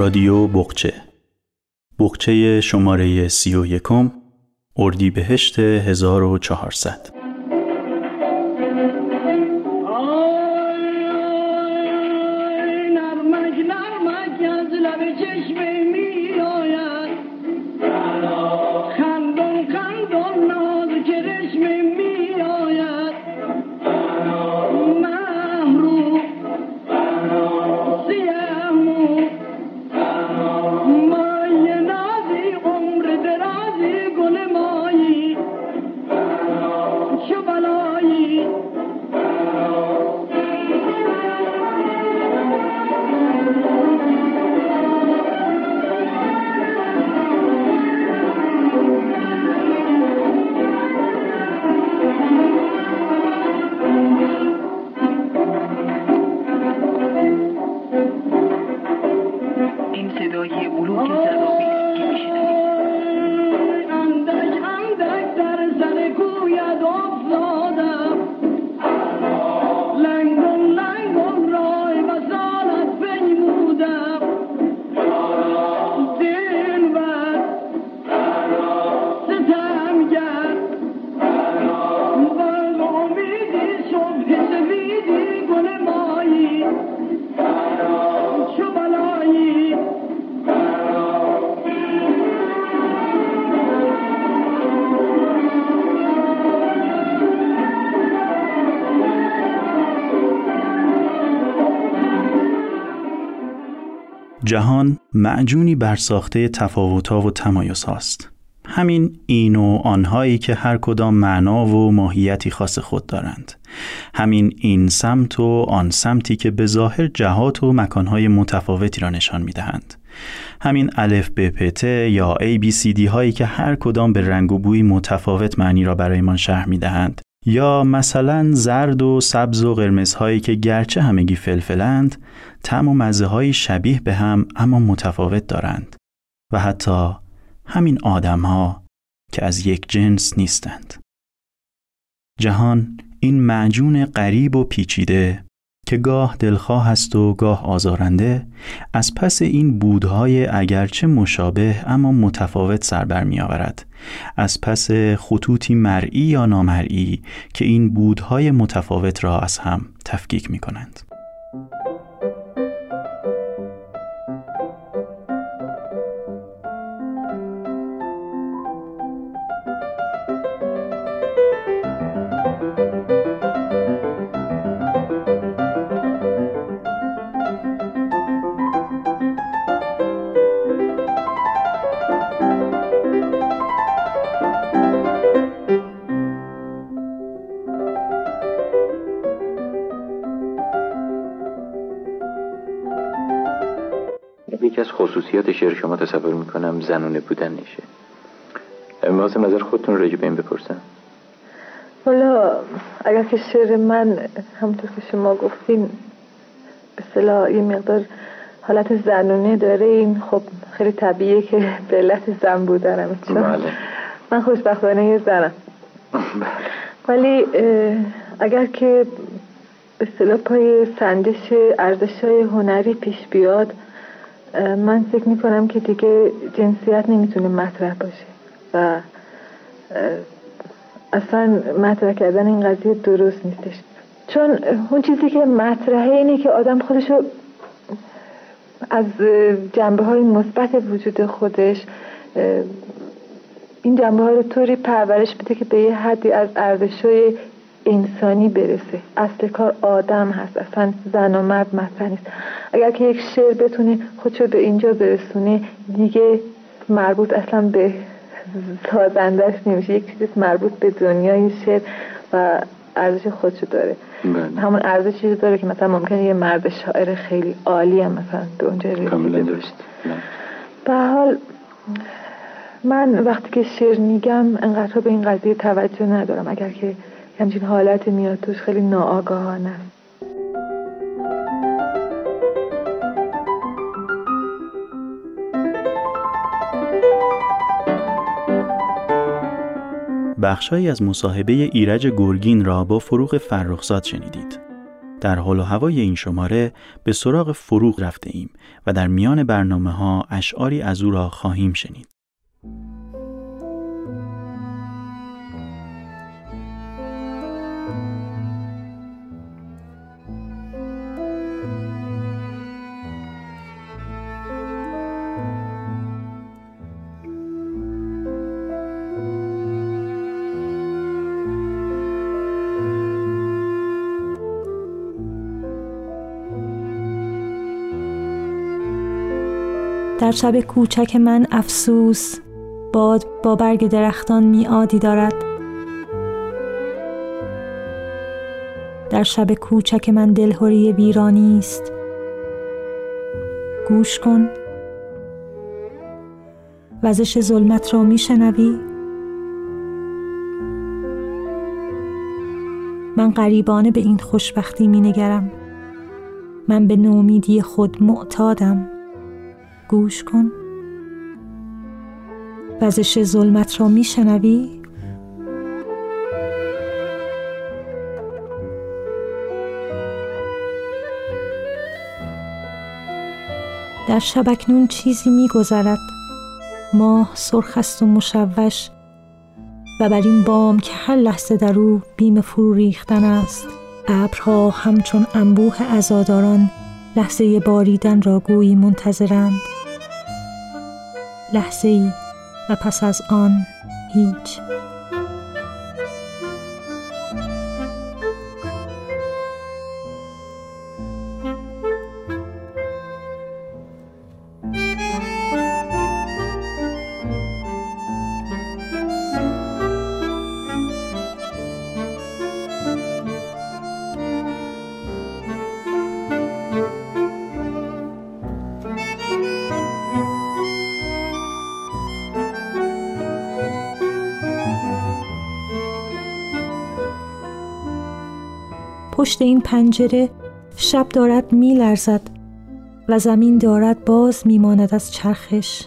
رادیو بغچه. بغچه شماره 31 اردیبهشت 1400. جهان معجونی برساخته تفاوت‌ها و تمایزهاست. همین این و آنهایی که هر کدام معنا و ماهیتی خاص خود دارند. همین این سمت و آن سمتی که به ظاهر جهات و مکانهای متفاوتی را نشان می‌دهند. همین الف ب پ ت یا ای بی سی دی هایی که هر کدام به رنگ و بوی متفاوت معنی را برایمان شرح می‌دهند. یا مثلا زرد و سبز و قرمز هایی که گرچه همگی فلفلند، طعم و مزه های شبیه به هم اما متفاوت دارند و حتی همین آدم ها که از یک جنس نیستند. جهان این معجون غریب و پیچیده که گاه دلخواه است و گاه آزارنده، از پس این بودهای اگرچه مشابه اما متفاوت سر برمی آورد، از پس خطوطی مرئی یا نامرئی که این بودهای متفاوت را از هم تفکیک می کنند. یکی از خصوصیات شعر شما تصور میکنم زنونه بودن نشه. امروز نظر خودتون راجع به این بپرسن. والا اگر که شعر من همونطور که شما گفتین به اصطلاح یه مقدار حالت زنونه داره، این خب خیلی طبیعیه که به علت زن بودنم، چون من خوشبختانه یه زنم. ولی اگر که به اصطلاح پای سنجش ارزش‌های هنری پیش بیاد، من فکر میکنم که دیگه جنسیت نمیتونه مطرح باشه و اصلا مطرح کردن این قضیه درست نیستش، چون اون چیزی که مطرحه اینه که آدم خودشو از جنبه های مثبت وجود خودش، این جنبه ها رو طوری پرورش بده که به یه حدی از ارزش‌های انسانی برسه. اصل کار آدم هست، اصلا زن و مرد مطرح نیست. اگر که یک شعر بتونه خودشو به اینجا برسونه، دیگه مربوط اصلا به سازندش نمیشه، یک چیز مربوط به دنیای شعر و ارزش خودشو داره. همون ارزشی داره که مثلا ممکنه یه مرد شاعر خیلی عالی هم مثلا به اونجا رسیده باشه. به حال من وقتی که شعر میگم انقدر به این قضیه توجه ندارم، اگر که همچین حالت میاد توش خیلی ناآگاهانه. بخشایی از مصاحبه ایرج گورگین را با فروغ فرخزاد شنیدید. در حال و هوای این شماره به سراغ فروغ رفته ایم و در میان برنامه ها اشعاری از او را خواهیم شنید. در شب کوچک من افسوس، باد با برگ درختان میعادی دارد. در شب کوچک من دلهوری ویرانی است. گوش کن، وزش ظلمت را میشنوی؟ من غریبانه به این خوشبختی مینگرم. من به نومیدی خود معتادم. گوش کن، وزش ظلمت را میشنوی؟ در شب اکنون چیزی میگذرد. ماه سرخ است و مشوش و بر این بام که هر لحظه در او بیم فرو ریختن است. ابرها همچون انبوه عزاداران لحظه باریدن را گویی منتظرند. لحظه‌ای و پس از آن هیچ. پشت این پنجره شب دارد می لرزد و زمین دارد باز می ماند از چرخش.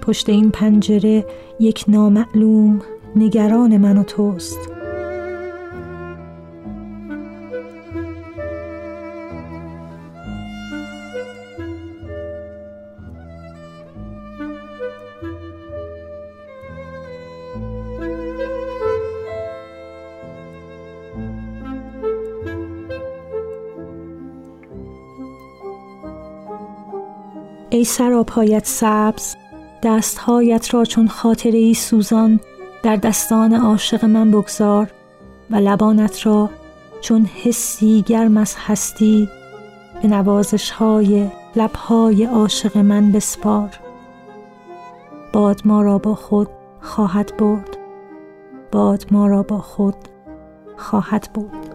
پشت این پنجره یک نامعلوم نگران من و توست. ای سراپایت سبز، دستهایت را چون خاطره‌ای سوزان در دستان عاشق من بگذار و لبانت را چون حسی گرم از هستی به نوازش‌های لب‌های عاشق من بسپار. باد ما را با خود خواهد برد، باد ما را با خود خواهد برد.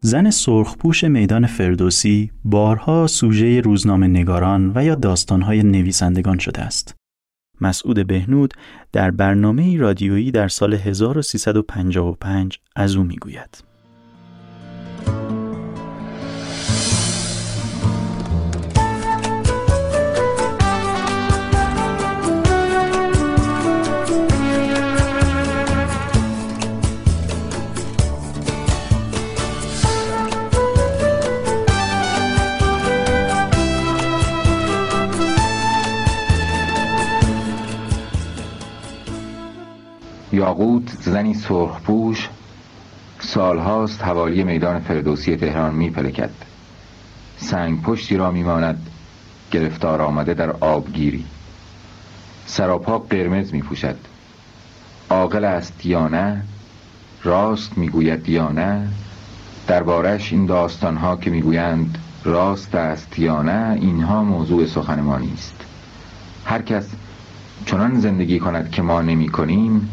زن سرخپوش میدان فردوسی بارها سوژه روزنامه نگاران و یا داستان‌های نویسندگان شده است. مسعود بهنود در برنامه رادیویی در سال 1355 از او می‌گوید: یاقوت زنی سرخپوش سالهاست حوالی میدان فردوسی تهران میپلکد، سنگ پشتی را میماند گرفتار آمده در آبگیری، سراپا قرمز میپوشد، عاقل است یا نه، راست میگوید یا نه، دربارش این داستانها که میگویند راست است یا نه، اینها موضوع سخن ما نیست. هر کس چنان زندگی کند که ما نمی کنیم،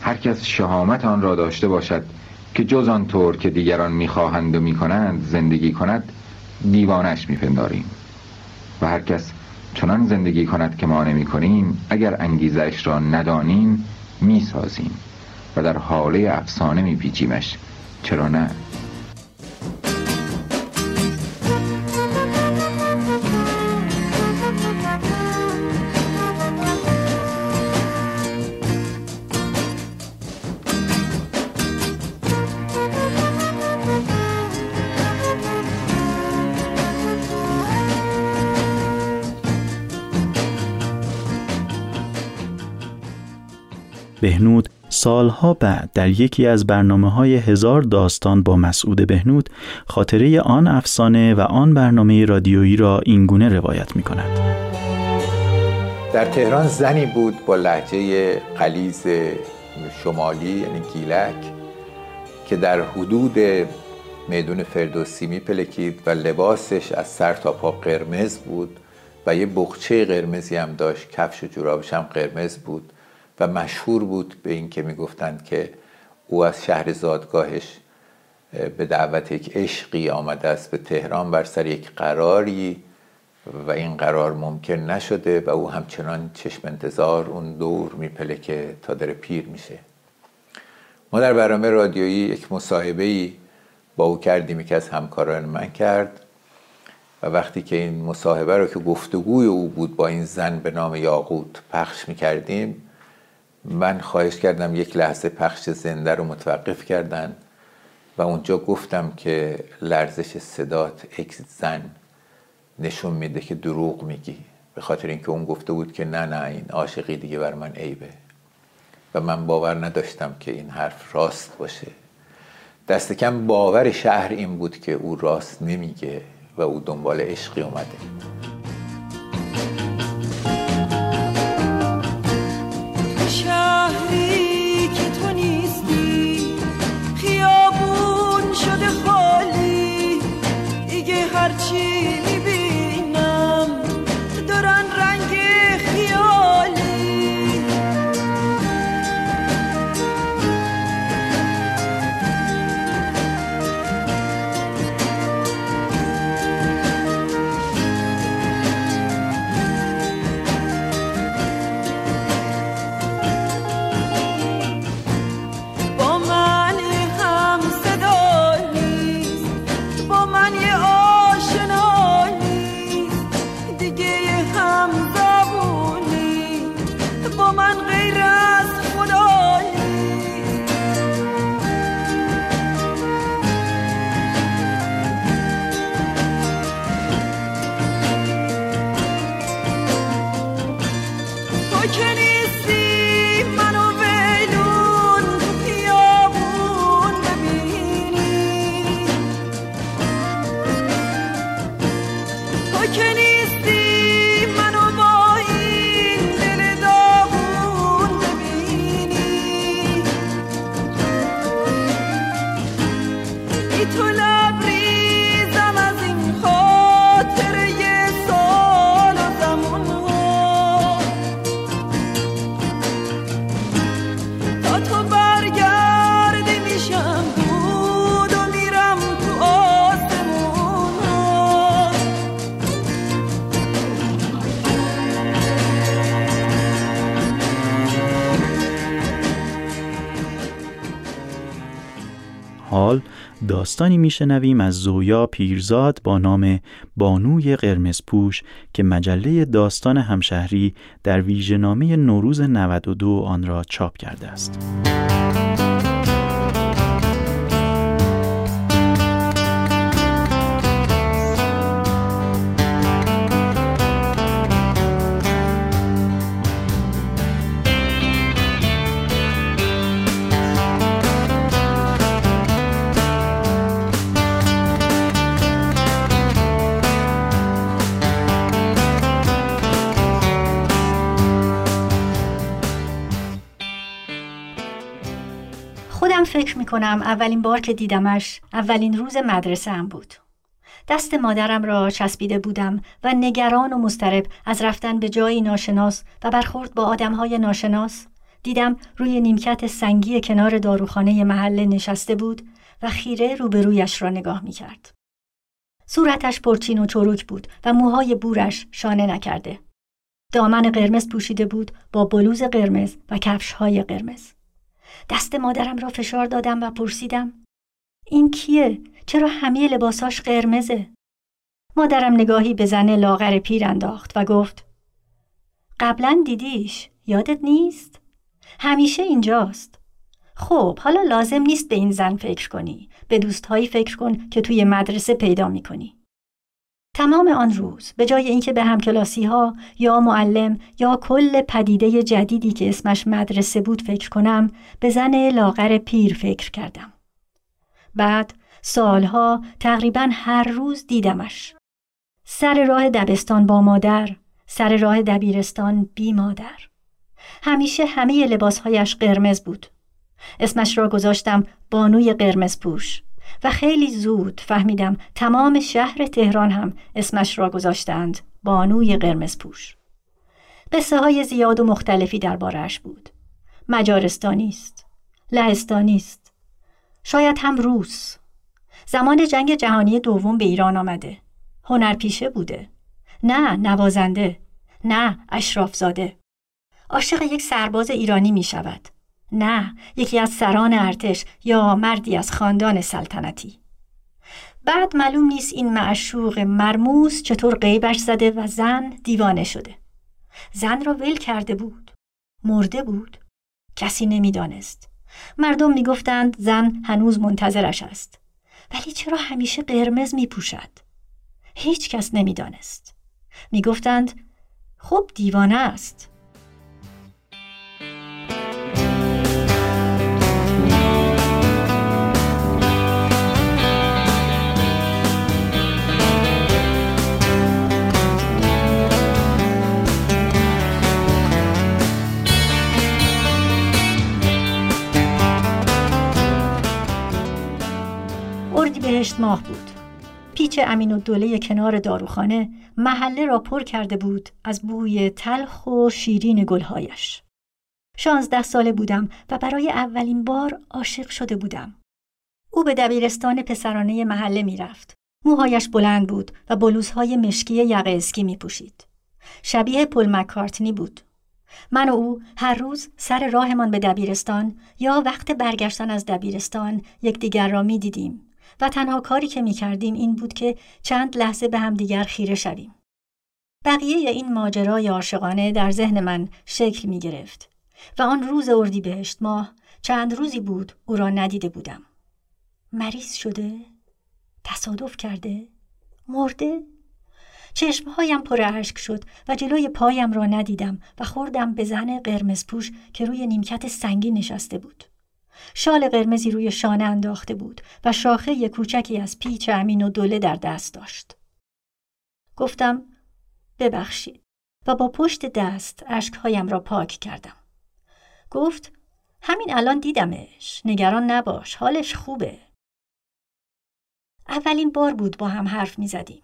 هر کس شهامت آن را داشته باشد که جز آنطور که دیگران میخواهند و میکنند زندگی کند، دیوانش میپنداریم. و هر کس چنان زندگی کند که ما نمی کنیم، اگر انگیزش را ندانیم میسازیم و در حاله افسانه میپیچیمش، چرا نه؟ بهنود سالها بعد در یکی از برنامه‌های هزار داستان با مسعود بهنود خاطره آن افسانه و آن برنامه رادیویی را اینگونه روایت می‌کند. در تهران زنی بود با لهجه غلیظ شمالی، یعنی گیلک، که در حدود میدان فردوسی میپلکید و لباسش از سر تا پا قرمز بود و یه بغچه قرمزی هم داشت، کفش و جورابش هم قرمز بود و مشهور بود به این که میگفتند که او از شهر زادگاهش به دعوت یک عشقی آمده است به تهران بر سر یک قراری و این قرار ممکن نشده و او همچنان چشم انتظار اون دور میپلکه تا داره پیر میشه. ما در برنامه رادیویی یک مصاحبه‌ای با او کردیم که از همکاران من کرد و وقتی که این مصاحبه رو که گفتگوی او بود با این زن به نام یاقوت پخش میکردیم، من خواهش کردم یک لحظه پخش زنده رو متوقف کردن و اونجا گفتم که لرزش صدات اکس زن نشون میده که دروغ میگی، به خاطر اینکه اون گفته بود که نه این عاشقی دیگه بر من عیبه و من باور نداشتم که این حرف راست باشه. دست کم باور شهر این بود که او راست نمیگه و او دنبال عشقی اومده. داستانی میشنویم از زویا پیرزاد با نام بانوی قرمزپوش که مجله داستان همشهری در ویژه‌نامه نوروز 92 آن را چاپ کرده است. فکر میکنم اولین بار که دیدمش اولین روز مدرسه ام بود. دست مادرم را چسبیده بودم و نگران و مضطرب از رفتن به جایی ناشناس و برخورد با آدمهای ناشناس، دیدم روی نیمکت سنگی کنار داروخانه محله نشسته بود و خیره روبرویش را نگاه میکرد. صورتش پرچین و چروک بود و موهای بورش شانه نکرده. دامن قرمز پوشیده بود با بلوز قرمز و کفش‌های قرمز. دست مادرم را فشار دادم و پرسیدم: این کیه؟ چرا همه لباساش قرمزه؟ مادرم نگاهی به زن لاغر پیر انداخت و گفت: قبلا دیدیش، یادت نیست؟ همیشه اینجاست. خب حالا لازم نیست به این زن فکر کنی، به دوستهایی فکر کن که توی مدرسه پیدا می‌کنی. تمام آن روز به جای اینکه به همکلاسی‌ها یا معلم یا کل پدیده جدیدی که اسمش مدرسه بود فکر کنم، به زن لاغر پیر فکر کردم. بعد سالها تقریباً هر روز دیدمش. سر راه دبستان با مادر، سر راه دبیرستان بی مادر. همیشه همه لباسهایش قرمز بود. اسمش را گذاشتم بانوی قرمز پوش و خیلی زود فهمیدم تمام شهر تهران هم اسمش را گذاشتند بانوی قرمز پوش. قصه های زیاد و مختلفی درباره‌اش بود. مجارستانی است، لهستانی است، شاید هم روس. زمان جنگ جهانی دوم به ایران آمده. هنرپیشه بوده. نه نوازنده، نه اشرافزاده. عاشق یک سرباز ایرانی می شود. نه یکی از سران ارتش یا مردی از خاندان سلطنتی. بعد معلوم نیست این معشوق مرموز چطور غیبش زده و زن دیوانه شده. زن را ول کرده بود، مرده بود، کسی نمیدانست. مردم میگفتند زن هنوز منتظرش است، ولی چرا همیشه قرمز میپوشد؟ هیچ کس نمیدانست. میگفتند خب دیوانه است. بهشت ماه بود. پیچ امین‌الدوله کنار داروخانه محله را پر کرده بود از بوی تلخ و شیرین گلهایش. 16 ساله بودم و برای اولین بار عاشق شده بودم. او به دبیرستان پسرانه محله می رفت. موهایش بلند بود و بلوزهای مشکی یقه اسکی می پوشید. شبیه پل مک کارتنی بود. من و او هر روز سر راهمان به دبیرستان یا وقت برگشتن از دبیرستان یکدیگر را می دیدیم و تنها کاری که می کردیم این بود که چند لحظه به هم دیگر خیره شویم. بقیه این ماجرای عاشقانه در ذهن من شکل می گرفت و آن روز اردیبهشت ماه چند روزی بود او را ندیده بودم. مریض شده؟ تصادف کرده؟ مرده؟ چشمهایم پر اشک شد و جلوی پایم را ندیدم و خوردم به زن قرمزپوش که روی نیمکت سنگی نشسته بود. شال قرمزی روی شانه انداخته بود و شاخه کوچکی از پیچ امین‌الدوله در دست داشت. گفتم ببخشید و با پشت دست اشکهایم را پاک کردم. گفت همین الان دیدمش، نگران نباش، حالش خوبه. اولین بار بود با هم حرف می زدیم.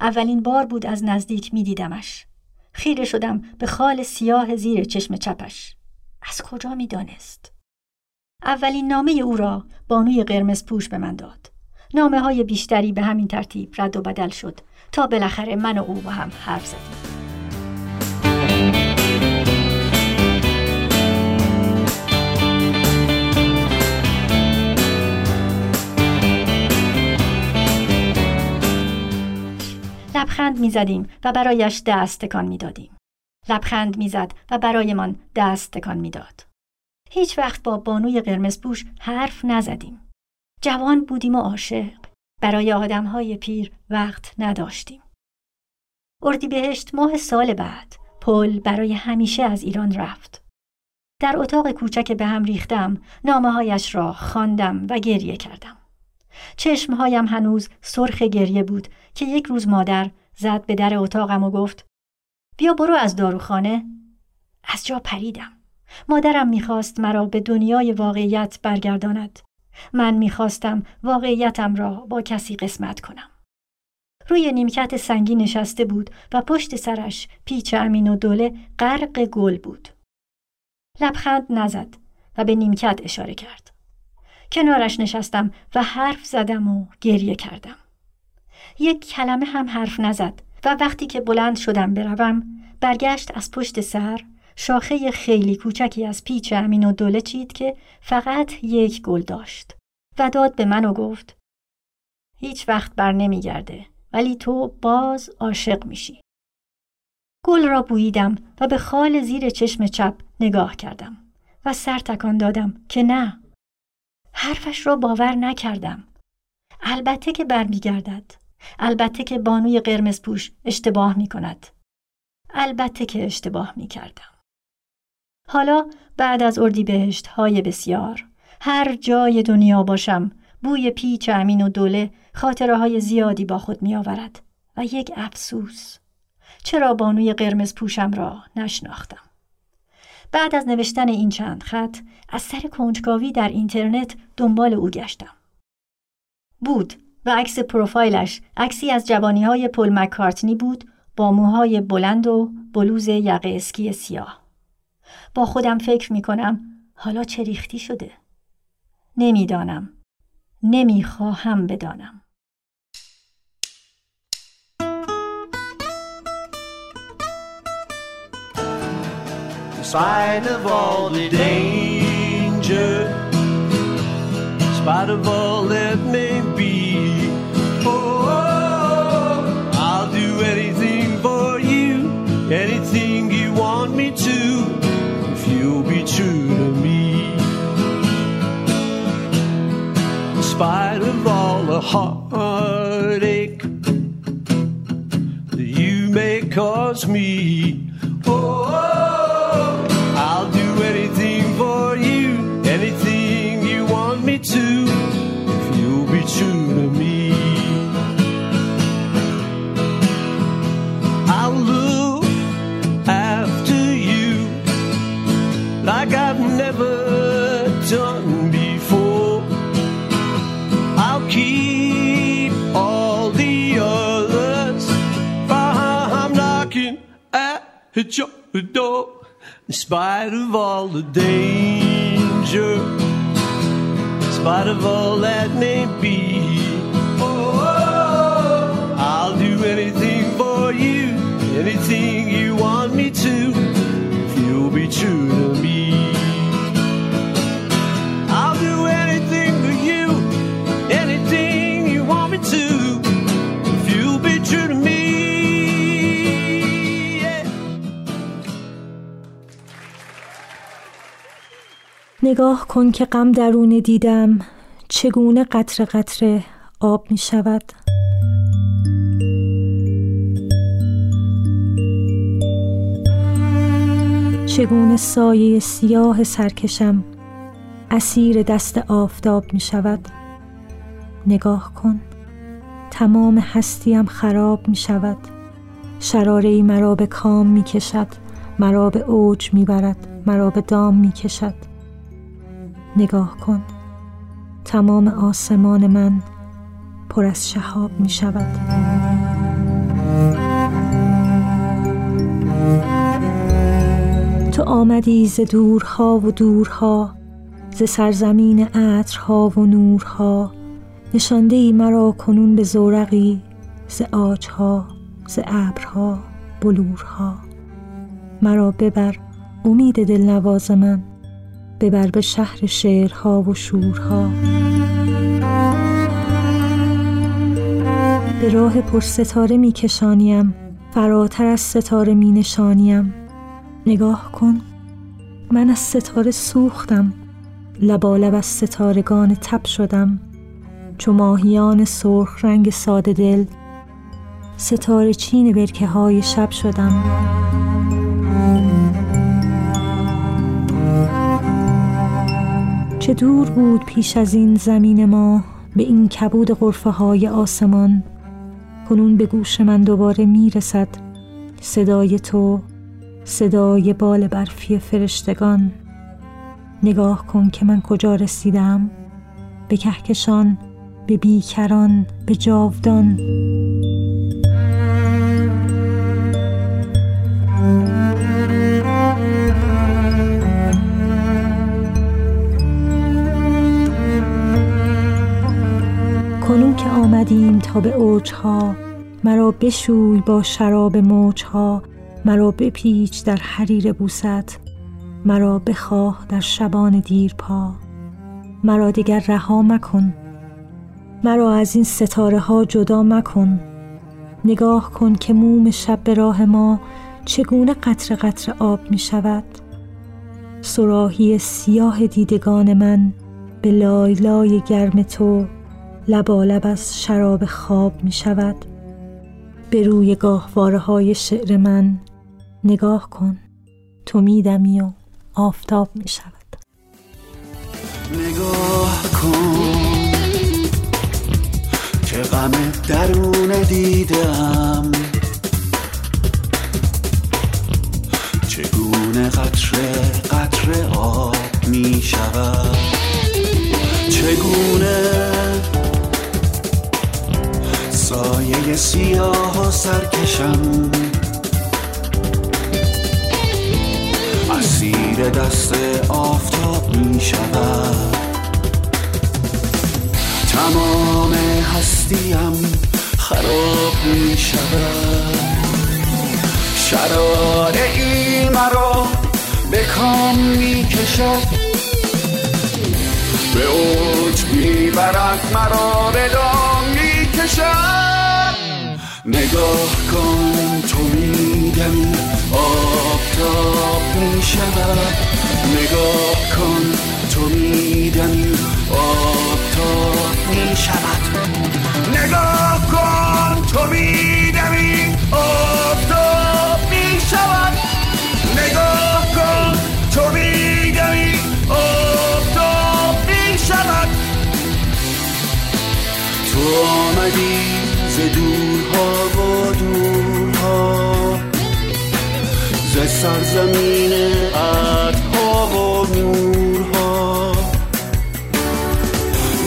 اولین بار بود از نزدیک می دیدمش. خیره شدم به خال سیاه زیر چشم چپش. از کجا می دانست؟ اولین نامه او را بانوی قرمز پوش به من داد. نامه های بیشتری به همین ترتیب رد و بدل شد تا بالاخره من و او با هم حرف زدیم. لبخند می زدیم و برایش دست تکان می دادیم. لبخند می زد و برای من دست تکان می داد. هیچ وقت با بانوی قرمزپوش حرف نزدیم. جوان بودیم و عاشق. برای آدم‌های پیر وقت نداشتیم. اردیبهشت ماه سال بعد پل برای همیشه از ایران رفت. در اتاق کوچک به هم ریختم، نامه‌هایش را خواندم و گریه کردم. چشم‌هایم هنوز سرخ گریه بود که یک روز مادر زد به در اتاقم و گفت: بیا برو از داروخانه. از جا پریدم. مادرم می‌خواست مرا به دنیای واقعیت برگرداند من می‌خواستم واقعیتم را با کسی قسمت کنم. روی نیمکت سنگی نشسته بود و پشت سرش پیچ امین‌الدوله غرق گل بود. لبخند نزد و به نیمکت اشاره کرد. کنارش نشستم و حرف زدم و گریه کردم. یک کلمه هم حرف نزد و وقتی که بلند شدم بروم، برگشت از پشت سر شاخه خیلی کوچکی از پیچ امین‌الدوله چید که فقط یک گل داشت و داد به من و گفت: هیچ وقت بر نمیگرده، ولی تو باز عاشق میشی. گل را بوییدم و به خال زیر چشم چپ نگاه کردم و سر تکان دادم که نه. حرفش را باور نکردم. البته که برمیگردد. البته که بانوی قرمز پوش اشتباه میکند. البته که اشتباه میکردم. حالا بعد از اردیبهشت های بسیار، هر جای دنیا باشم، بوی پیچ امین‌الدوله خاطره های زیادی با خود می آورد و یک افسوس، چرا بانوی قرمز پوشم را نشناختم. بعد از نوشتن این چند خط از سر کنجکاوی در اینترنت دنبال او گشتم. بود و عکس پروفایلش عکسی از جوانی های پل مک کارتنی بود با موهای بلند و بلوز یقه اسکی سیاه. با خودم فکر می کنم حالا چه ریختی شده؟ نمیدانم. نمیخواهم بدانم. Spite of all the danger, spite of all that may be, oh, I'll do anything for you, anything you want me to, if you'll be true to me. Spite of all the heartache that you may cause me, oh. Too, if you'll be true to me, I'll look after you like I've never done before. I'll keep all the others from knocking at your door, in spite of all the danger. Spite of all that may be, oh, I'll do anything for you, anything you want me to, if you'll be true to me. I'll do anything for you, anything you want me to, if you'll be true to me. نگاه کن که غم درون دیدم چگونه قطره قطره آب می شود. چگونه سایه سیاه سرکشم اسیر دست آفتاب می شود. نگاه کن تمام هستیم خراب می شود. شراره‌ای مرا به کام می کشد، مرا به اوج می برد، مرا به دام می کشد. نگاه کن تمام آسمان من پر از شهاب می شود. تو آمدی ز دورها و دورها، ز سرزمین عطرها و نورها، نشانده‌ای مرا کنون به زورقی، ز آجها، ز ابرها، بلورها. مرا ببر امید دلنواز من، ببر به شهر شعرها و شورها. به راه پر ستاره می کشانیم، فراتر از ستاره می نشانیم. نگاه کن من از ستاره سوختم، لبالب از ستارگان تب شدم. چو ماهیان سرخ رنگ ساده دل، ستاره چین برکه های شب شدم. چه دور بود پیش از این زمین ما به این کبود غرفه های آسمان. کنون به گوش من دوباره می رسد صدای تو، صدای بال برفی فرشتگان. نگاه کن که من کجا رسیدم، به کهکشان، به بیکران، به جاودان. کنون که آمدیم تا به اوجها، مرا بشوی با شراب موجها، مرا بپیچ در حریر بوست، مرا بخواه در شبان دیرپا، مرا دیگر رها مکن، مرا از این ستاره ها جدا مکن. نگاه کن که موم شب به راه ما چگونه قطره قطره آب می شود. صراحی سیاه دیدگان من به لای لای گرم تو لبالب از شراب خواب می شود. به روی گاهواره های شعر من نگاه کن، تو می دمی و آفتاب می شود. نگاه کن که غم درون دیدم، چگونه قطره قطره آب می شود، چگونه سایه سیاه و سرکشم اسیر دست آفتاب می شود. تمام هستیم خراب می شود، شرار این مرا به کام می کشد، به اوج می برد مرا به دام می کشد. نگاه کن تو می دمی آفتاب می شود، نگاه کن تو می دمی آفتاب می شود، نگاه کن تو می دمی آفتاب می شود، نگاه کن تو می دمی آفتاب می شود. تو آمدی ز دورها و دورها، ز سرزمین عدها و نورها،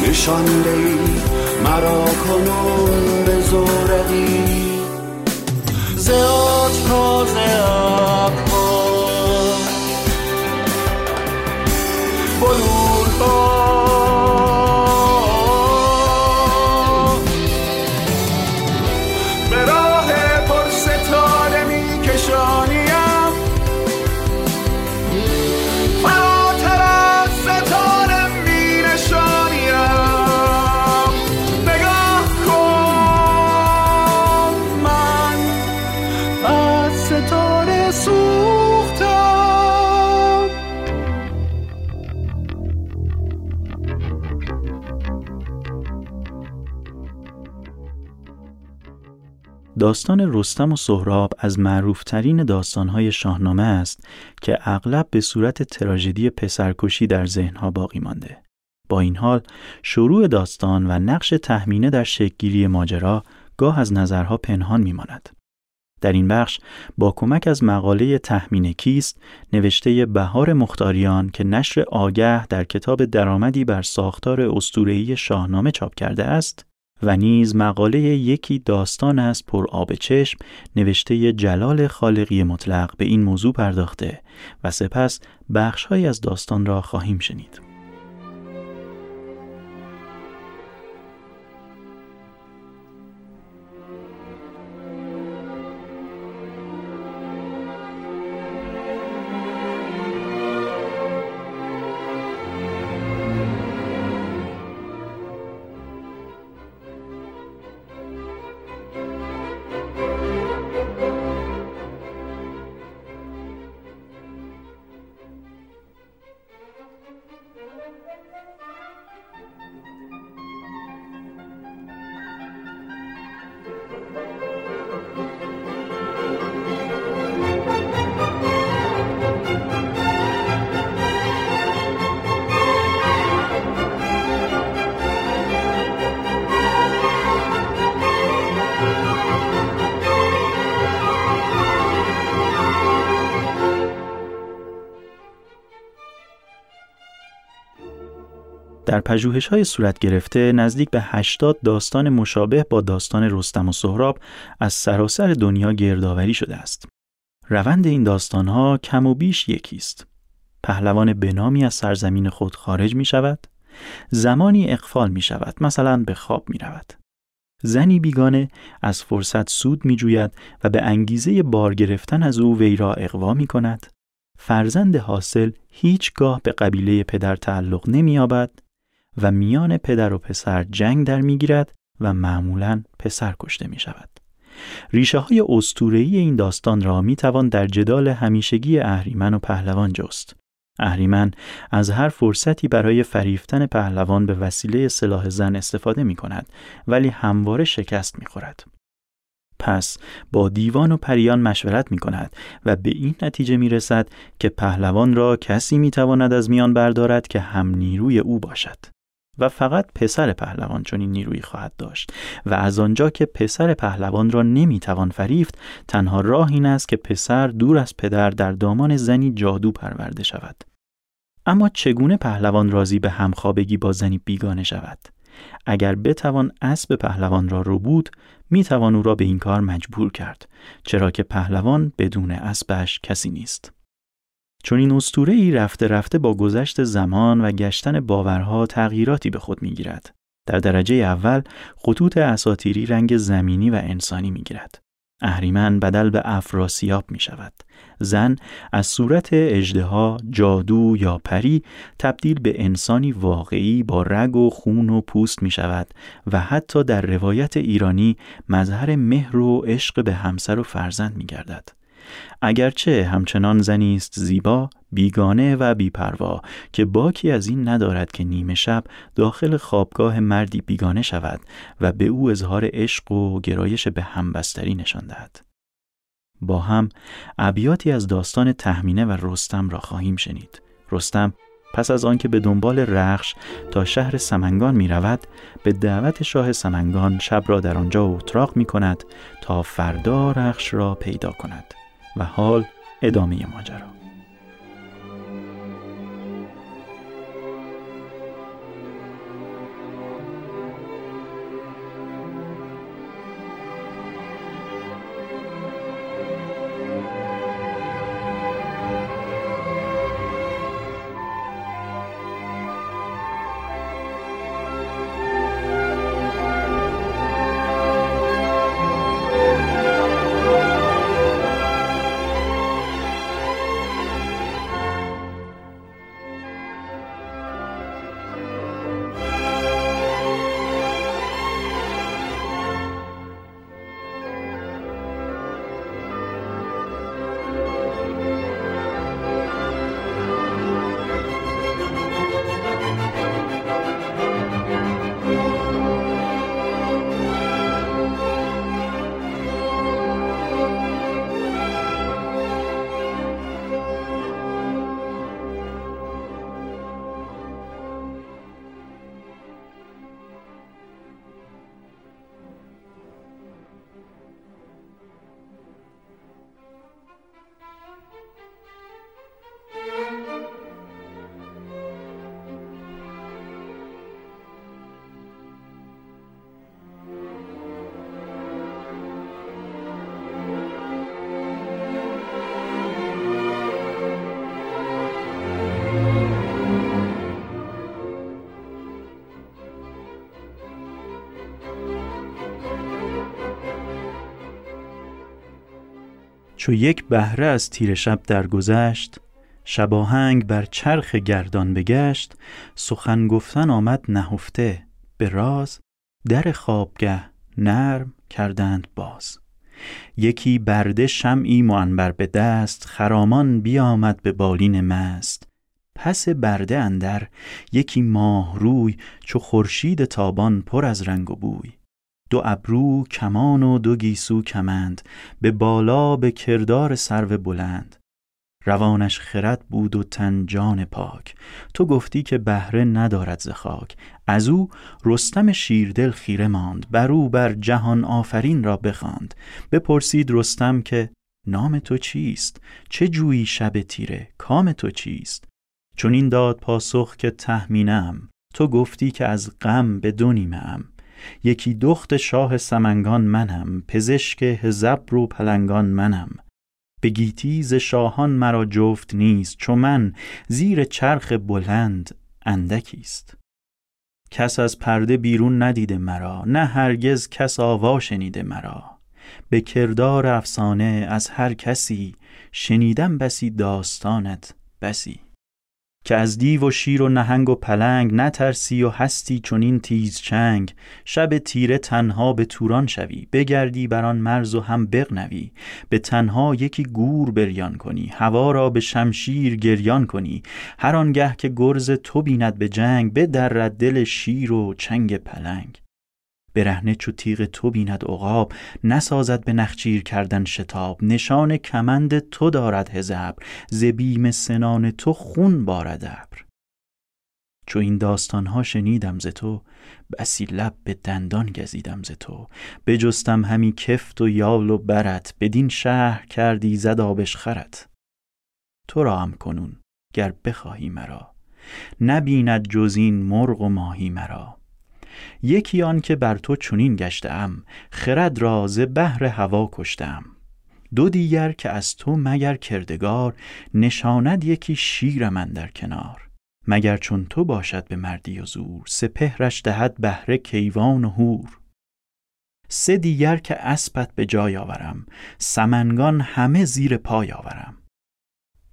نشانده ای مرا کنون به زورقی، ز آتها ز آبها، بلورها، به راه پر ستاره می کشانیم، فراتر از ستاره می نشانیم. نگاه کن من از ستاره سوختم. داستان رستم و سهراب از معروفترین داستانهای شاهنامه است که اغلب به صورت تراژدی پسرکشی در ذهنها باقی مانده. با این حال شروع داستان و نقش تهمینه در شکل‌گیری ماجرا گاه از نظرها پنهان میماند. در این بخش با کمک از مقاله تهمینه کیست نوشته بهار مختاریان که نشر آگه در کتاب درآمدی بر ساختار اسطوره‌ای شاهنامه چاپ کرده است، و نیز مقاله یکی داستان است پر آب چشم نوشته جلال خالقی مطلق به این موضوع پرداخته و سپس بخش‌هایی از داستان را خواهیم شنید. در پژوهش‌های صورت گرفته نزدیک به 80 داستان مشابه با داستان رستم و سهراب از سراسر دنیا گردآوری شده است. روند این داستان‌ها کم و بیش یکی است. پهلوان به نامی از سرزمین خود خارج می‌شود، زمانی اغفال می‌شود، مثلا به خواب می‌رود. زنی بیگانه از فرصت سود می‌جوید و به انگیزه بار گرفتن از او وی را اغوا می‌کند. فرزند حاصل هیچگاه به قبیله پدر تعلق نمی‌یابد و میان پدر و پسر جنگ در می‌گیرد و معمولاً پسر کشته می‌شود. ریشه‌های اسطوره‌ای این داستان را می‌توان در جدال همیشگی اهریمن و پهلوان جست. اهریمن از هر فرصتی برای فریفتن پهلوان به وسیله سلاح زن استفاده می‌کند، ولی همواره شکست می‌خورد. پس با دیوان و پریان مشورت می‌کند و به این نتیجه می‌رسد که پهلوان را کسی می‌تواند از میان بردارد که هم نیروی او باشد و فقط پسر پهلوان چنین نیرویی خواهد داشت و از آنجا که پسر پهلوان را نمی‌توان فریفت، تنها راه این است که پسر دور از پدر در دامان زنی جادو پرورده شود. اما چگونه پهلوان راضی به همخوابگی با زنی بیگانه شود؟ اگر بتوان اسب پهلوان را ربود، میتوان او را به این کار مجبور کرد، چرا که پهلوان بدون اسبش کسی نیست. چون این اسطوره‌ای رفته رفته با گذشت زمان و گشتن باورها تغییراتی به خود میگیرد. در درجه اول خطوط اساطیری رنگ زمینی و انسانی میگیرد. اهریمن بدل به افراسیاب میشود. زن از صورت اژدها، جادو یا پری تبدیل به انسانی واقعی با رگ و خون و پوست میشود و حتی در روایت ایرانی مظهر مهر و عشق به همسر و فرزند میگردد. اگرچه همچنان زنی است زیبا، بیگانه و بیپروا که باکی از این ندارد که نیمه شب داخل خوابگاه مردی بیگانه شود و به او اظهار عشق و گرایش به همبستری نشان دهد. با هم ابیاتی از داستان تهمینه و رستم را خواهیم شنید. رستم پس از آنکه به دنبال رخش تا شهر سمنگان می رود، به دعوت شاه سمنگان شب را در آنجا اتراق می کند تا فردا رخش را پیدا کند. و حال ادامه ماجرا. چو یک بهره از تیر شب درگذشت، شباهنگ بر چرخ گردان بگشت، سخن گفتن آمد نهفته، به راز در خوابگه نرم کردند باز. یکی برده شمعی معنبر به دست، خرامان بیامد به بالین مست. پس برده اندر یکی ماه روی، چو خورشید تابان پر از رنگ و بوی. دو ابرو کمان و دو گیسو کمند، به بالا به کردار سرو بلند. روانش خرد بود و تن جان پاک، تو گفتی که بهره ندارد ز خاک. از او رستم شیردل خیره ماند، بر او بر جهان آفرین را بخواند. بپرسید رستم که نام تو چیست؟ چه جویی شب تیره؟ کام تو چیست؟ چون این داد پاسخ که تهمینه‌ام، تو گفتی که از غم به دو نیمه ام، یکی دخت شاه سمنگان منم، پزشک هزبر و پلنگان منم. به گیتی ز شاهان مرا جفت نیست، چو من زیر چرخ بلند اندکیست. کس از پرده بیرون ندیده مرا، نه هرگز کس آوا شنیده مرا. به کردار افسانه از هر کسی، شنیدم بسی داستانت بسی. که از دیو و شیر و نهنگ و پلنگ، نترسی و هستی چنین تیز چنگ. شب تیره تنها به توران شوی، بگردی بران مرز و هم بغنوی. به تنها یکی گور بریان کنی، هوا را به شمشیر گریان کنی. هر آنگه که گرز تو بیند به جنگ، بدرد دل شیر و چنگ پلنگ. برهنه چو تیغ تو بیند عقاب، نسازد به نخچیر کردن شتاب. نشان کمند تو دارد هزبر، ز بیم سنان تو خون بارد ابر. چو این داستانها شنیدم ز تو، بسی لب به دندان گزیدم ز تو. بجستم همی کفت و یال و برت، بدین شهر کردی زد آبشخرت. تو را هم کنون گر بخواهی مرا، نبیند جز این مرغ و ماهی مرا. یکی آن که بر تو چنین گشتم، خرد را ز بهر هوا کشتم. دو دیگر که از تو مگر کردگار، نشاند یکی شیر من در کنار. مگر چون تو باشد به مردی و زور، سپهرش دهد بهره کیوان و هور. سه دیگر که اسبت به جای آورم، سمنگان همه زیر پای آورم.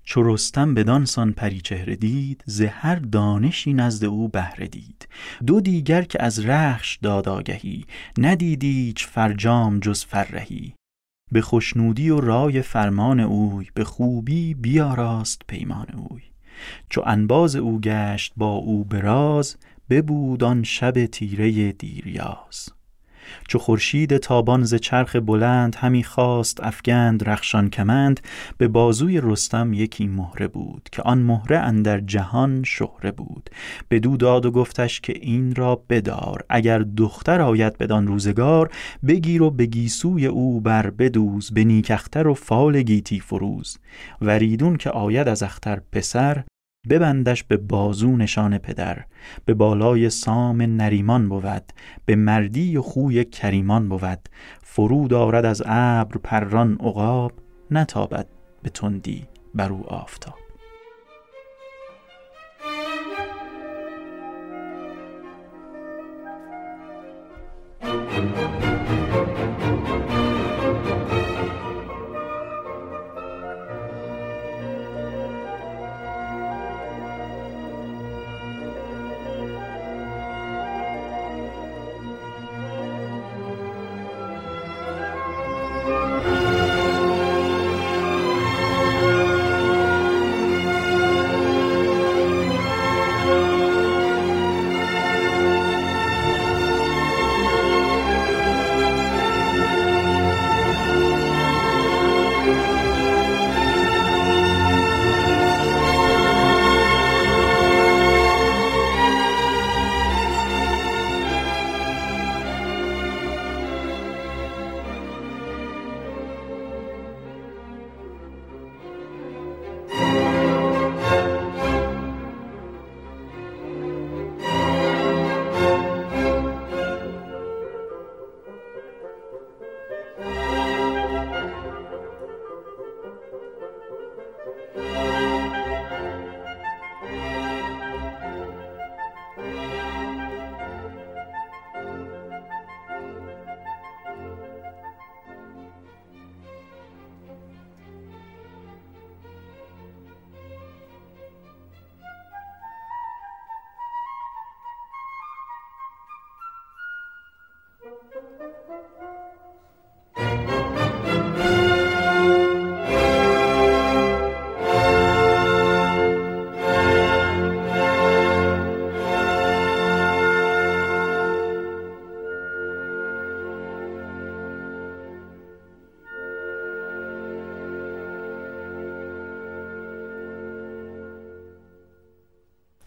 چو رستم بدان سان پری چهره دید، ز هر دانشی نزد او بهره دید. دو دیگر که از رخش داد آگهی، ندید هیچ فرجام جز فرهی. به خوشنودی و رای فرمان اوی، به خوبی بیاراست پیمان اوی. چو انباز او گشت با او براز، ببود آن شب تیره دیریاز. چو خورشید تابان ز چرخ بلند، همی خواست افگند رخشان کمند. به بازوی رستم یکی مهره بود، که آن مهره اندر جهان شهره بود. بدو داد و گفتش که این را بدار، اگر دختر آید بدان روزگار. بگیر و به گیسوی او بر بدوز، به نیک اختر و فال گیتی فروز. وریدون که آید از اختر پسر، ببندش به بازو نشان پدر. به بالای سام نریمان بود، به مردی و خوی کریمان بود. فرود آرد از ابر پران عقاب، نتابد به تندی بر او آفتاب.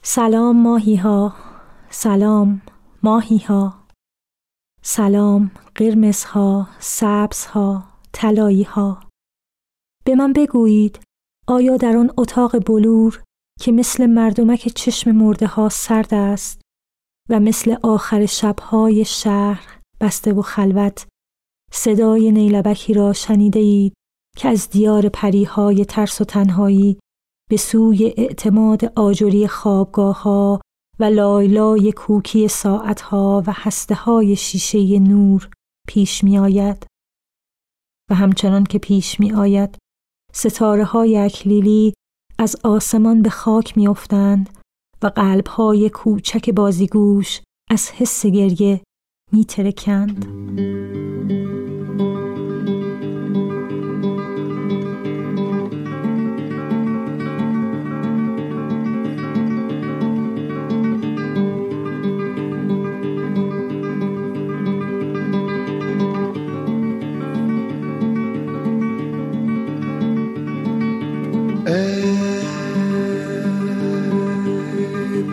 سلام ماهی ها، سلام ماهی ها، سلام قرمز ها، سبز ها، طلایی ها. به من بگویید آیا در آن اتاق بلور که مثل مردمک چشم مرده ها سرد است، و مثل آخر شب‌های شهر بسته و خلوت صدای نیلبکی را شنیدید که از دیار پریهای ترس و تنهایی به سوی اعتماد آجری خوابگاه‌ها و لایلای کوکی ساعت‌ها و هسته‌های شیشه نور پیش می‌آید. و همچنان که پیش می‌آید ستاره‌های اکلیلی از آسمان به خاک می‌افتند و قلب‌های کوچک بازیگوش از حس گریه می‌ترکند.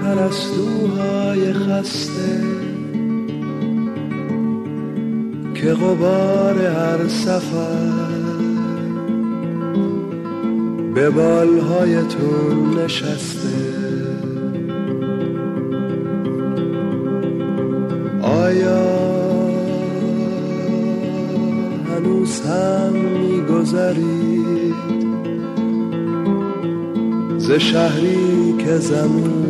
پرستوهای خسته که غبار هر سفر به بالهایتون نشسته، آیا هنوز هم می‌گذرید ز شهری که زمین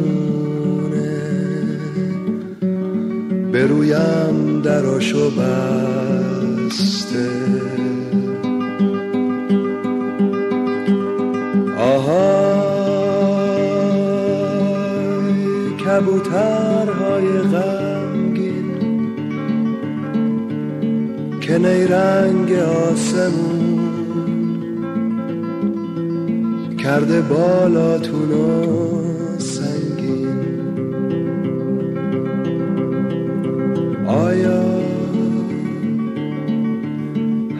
به رویم دراشو بسته؟ آهای کبوترهای غمگین که نیرنگ آسمون کرده بالاتونو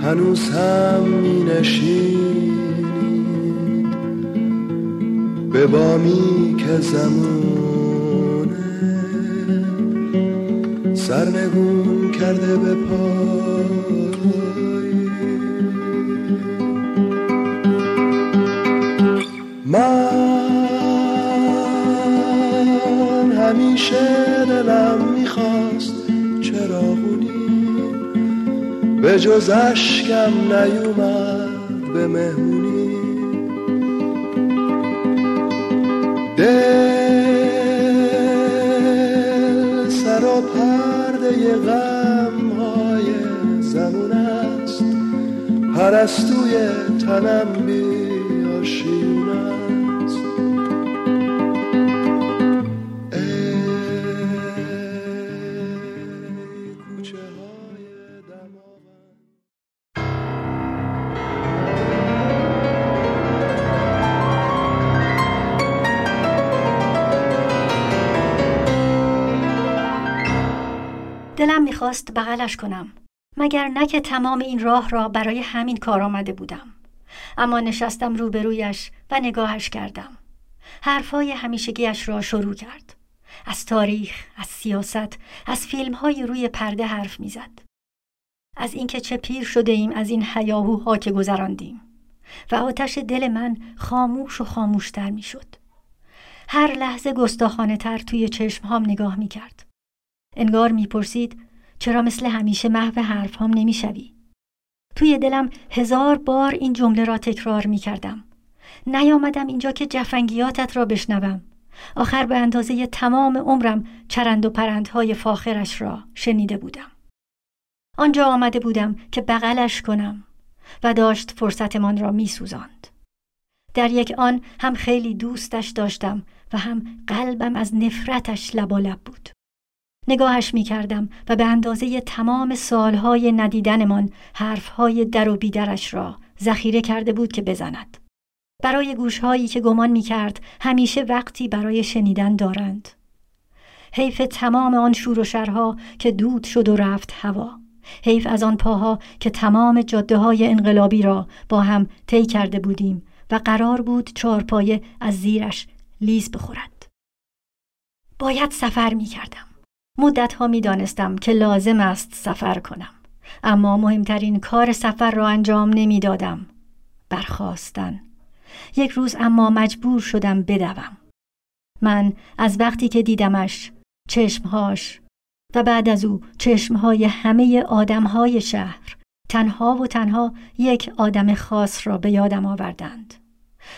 هنوز هم می‌نشینید به بامی که زمانه سرنگون کرده به پای من؟ همیشه دلم می‌خواست چراغونی به جز عشقم نیومد به مهمونی، دل سر و پرده غم‌های زمون است، پرستوی تنم بی آشیون است. دلم میخواست بغلش کنم، مگر نه که تمام این راه را برای همین کار آمده بودم. اما نشستم روبرویش و نگاهش کردم. حرفای همیشگیش را شروع کرد. از تاریخ، از سیاست، از فیلم‌های روی پرده حرف میزد. از اینکه چه پیر شده ایم از این هیاهوها که گذراندیم. و آتش دل من خاموش و خاموشتر میشد. هر لحظه گستاخانه‌تر توی چشم‌هام نگاه میکرد. انگار میپرسید چرا مثل همیشه محو حرفام نمیشوی؟ توی دلم 1000 بار این جمله را تکرار میکردم. نیامدم اینجا که جفنگیاتت را بشنوم. آخر به اندازه تمام عمرم چرند و پرندهای فاخرش را شنیده بودم. آنجا آمده بودم که بغلش کنم و داشت فرصتمان را میسوزاند. در یک آن هم خیلی دوستش داشتم و هم قلبم از نفرتش لبالب بود. نگاهش می کردم و به اندازه تمام سالهای ندیدنمان حرفهای در و بیدرش را ذخیره کرده بود که بزند. برای گوشهایی که گمان می کرد همیشه وقتی برای شنیدن دارند. حیف تمام آن شور و شرها که دود شد و رفت هوا. حیف از آن پاها که تمام جاده های انقلابی را با هم طی کرده بودیم و قرار بود 4 پایه از زیرش لیز بخورد. باید سفر می کردم. مدت‌ها می‌دانستم که لازم است سفر کنم، اما مهمترین کار سفر را انجام نمی‌دادم، برخاستن. یک روز اما مجبور شدم بدوم. من از وقتی که دیدمش چشمهاش و بعد از او چشمهای همه آدمهای شهر تنها و تنها یک آدم خاص را به یادم آوردند.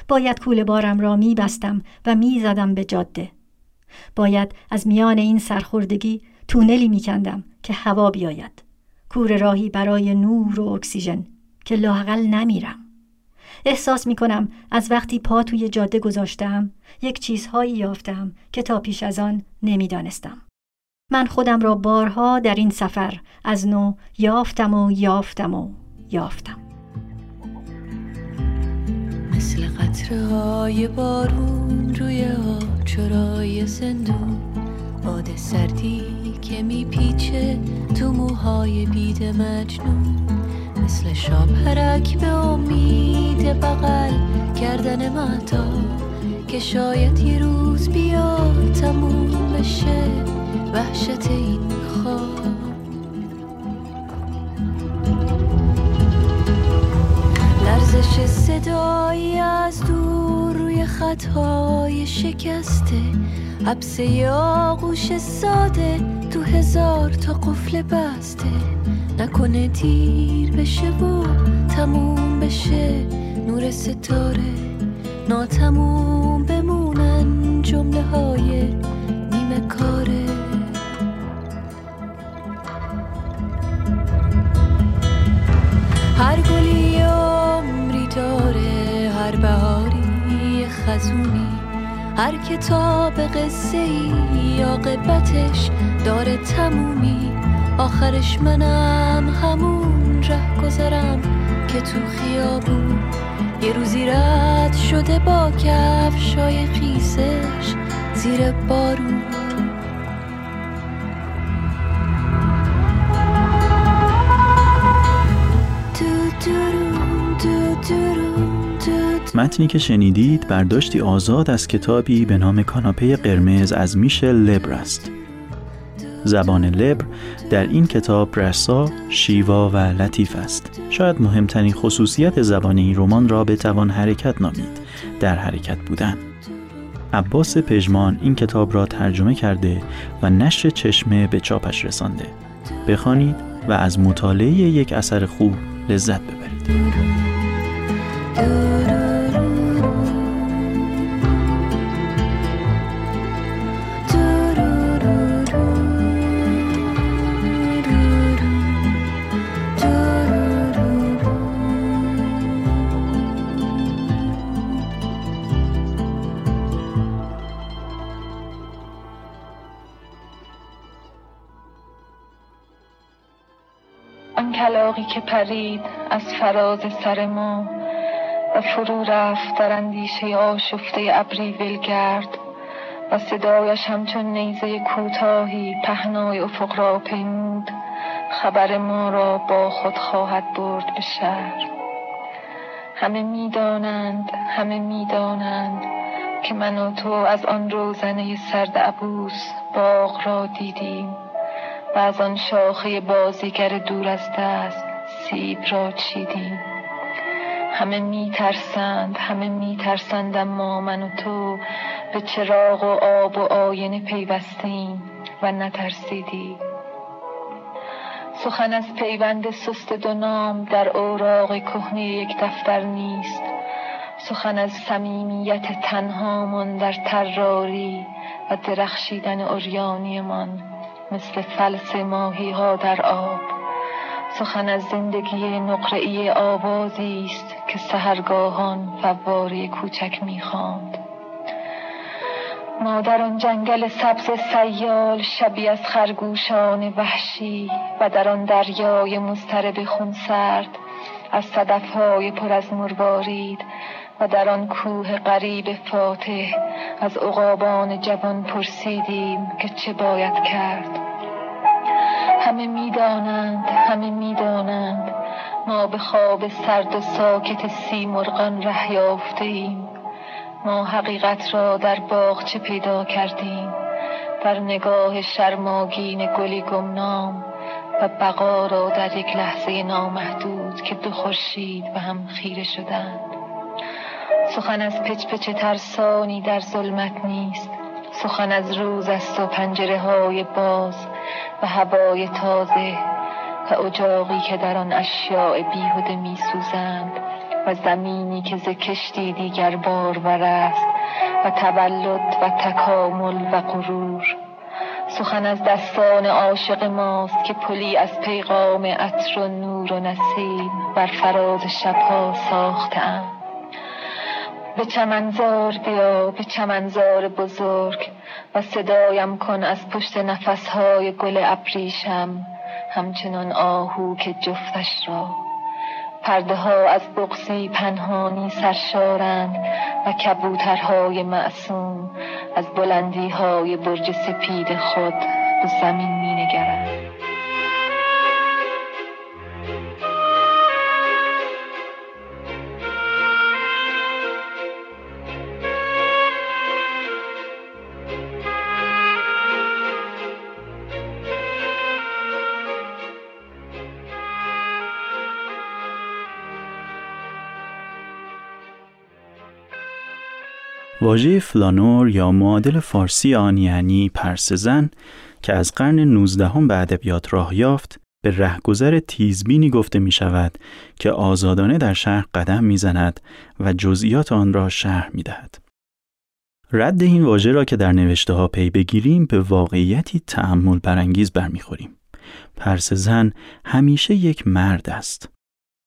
باید کوله بارم را می بستم و می زدم به جاده. باید از میان این سرخوردگی تونلی می کندم که هوا بیاید. کور راهی برای نور و اکسیژن که لااقل نمیرم. احساس می کنم از وقتی پا توی جاده گذاشتم یک چیزهایی یافتم که تا پیش از آن نمی دانستم. من خودم را بارها در این سفر از نو یافتم. مثل قطره‌های بارون روی آبچرای زندون، باد سردی که میپیچه تو موهای بید مجنون، مثل شاپرک به امید بغل کردن مهتا که شاید یه روز بیاد تموم بشه وحشت این خواب. لرزش صدایی از دور روی خطهای شکسته، عبسه آغوش ساده تو هزار تا قفل بسته، نکنه تیر بشه و تموم بشه نور ستاره، ناتموم بمونن جمله های نیمه کاره. هر گلی عمری داره، هر بهاری خزونی، هر کتاب قصه ای عاقبتش داره تمومی، آخرش منم همون رهگذرم که تو خیابون یه روزی رد شده با کفشای خیسش زیر بارون. متنی که شنیدید برداشتی آزاد از کتابی به نام کاناپه قرمز از میشل لبر است. زبان لبر در این کتاب رسا، شیوا و لطیف است. شاید مهمترین خصوصیت زبان این رمان را بتوان حرکت نامید، در حرکت بودن. عباس پژمان این کتاب را ترجمه کرده و نشر چشمه به چاپش رسانده. بخوانید و از مطالعه یک اثر خوب لذت ببرید. کلاغی که پرید از فراز سر ما و فرو رفت در اندیشه آشفته ابری ولگرد و صدایش همچون نیزه کوتاهی پهنای افق را پیمود، خبر ما را با خود خواهد برد به شهر. همه میدانند که من و تو از آن روزنه سرد عبوس باغ را دیدیم و از آن شاخه بازیگر دور از دست سیب را چیدیم. همه می ترسند اما من و تو به چراغ و آب و آینه پیوستیم و نترسیدی. سخن از پیوند سست دو نام در اوراق کهنه یک دفتر نیست، سخن از صمیمیت تنها من در تراری و درخشیدن عریانی من مثل فلس ماهی ها در آب، سخن از زندگی نقره‌ای آوازی است که سحرگاهان فواره کوچک می‌خواند. ما در آن جنگل سبز سیال شبیه از خرگوشان وحشی و در آن دریای مضطرب خونسرد از صدف‌های پر از مروارید و در آن کوه غریب فاتح از عقابان جوان پرسیدیم که چه باید کرد. همه میدانند ما به خواب سرد و ساکت سیمرغان ره یافته ایم. ما حقیقت را در باغچه پیدا کردیم، در نگاه شرماگین گلی گمنام و بقا را در یک لحظه نامحدود که دو خورشید و هم خیره شدند. سخن از پچ پچ ترسانی در ظلمت نیست، سخن از روز است و پنجره های باز و هوای تازه و اجاقی که در آن اشیاء بیهوده می سوزند و زمینی که ز کشتی دیگر بارور است و تولد و تکامل و غرور. سخن از دستان عاشق ماست که پلی از پیغام عطر و نور و نسیم بر فراز شبها ساخته‌اند. به چمنزار بیا، به چمنزار بزرگ، و صدایم کن از پشت نفسهای گل ابریشم، همچنان آهو که جفتش را پرده ها از بغضی پنهانی سرشارند و کبوترهای معصوم از بلندی های برج سپید خود به زمین می نگرند. واژه فلانور یا معادل فارسی آن یعنی پرسه زن که از قرن 19 به ادبیات راه یافت، به رهگذر تیزبینی گفته می شود که آزادانه در شهر قدم می زند و جزئیات آن را شرح می دهد. رد این واژه را که در نوشته ها پی بگیریم به واقعیتی تأمل برانگیز برمی خوریم. پرسه زن همیشه یک مرد است،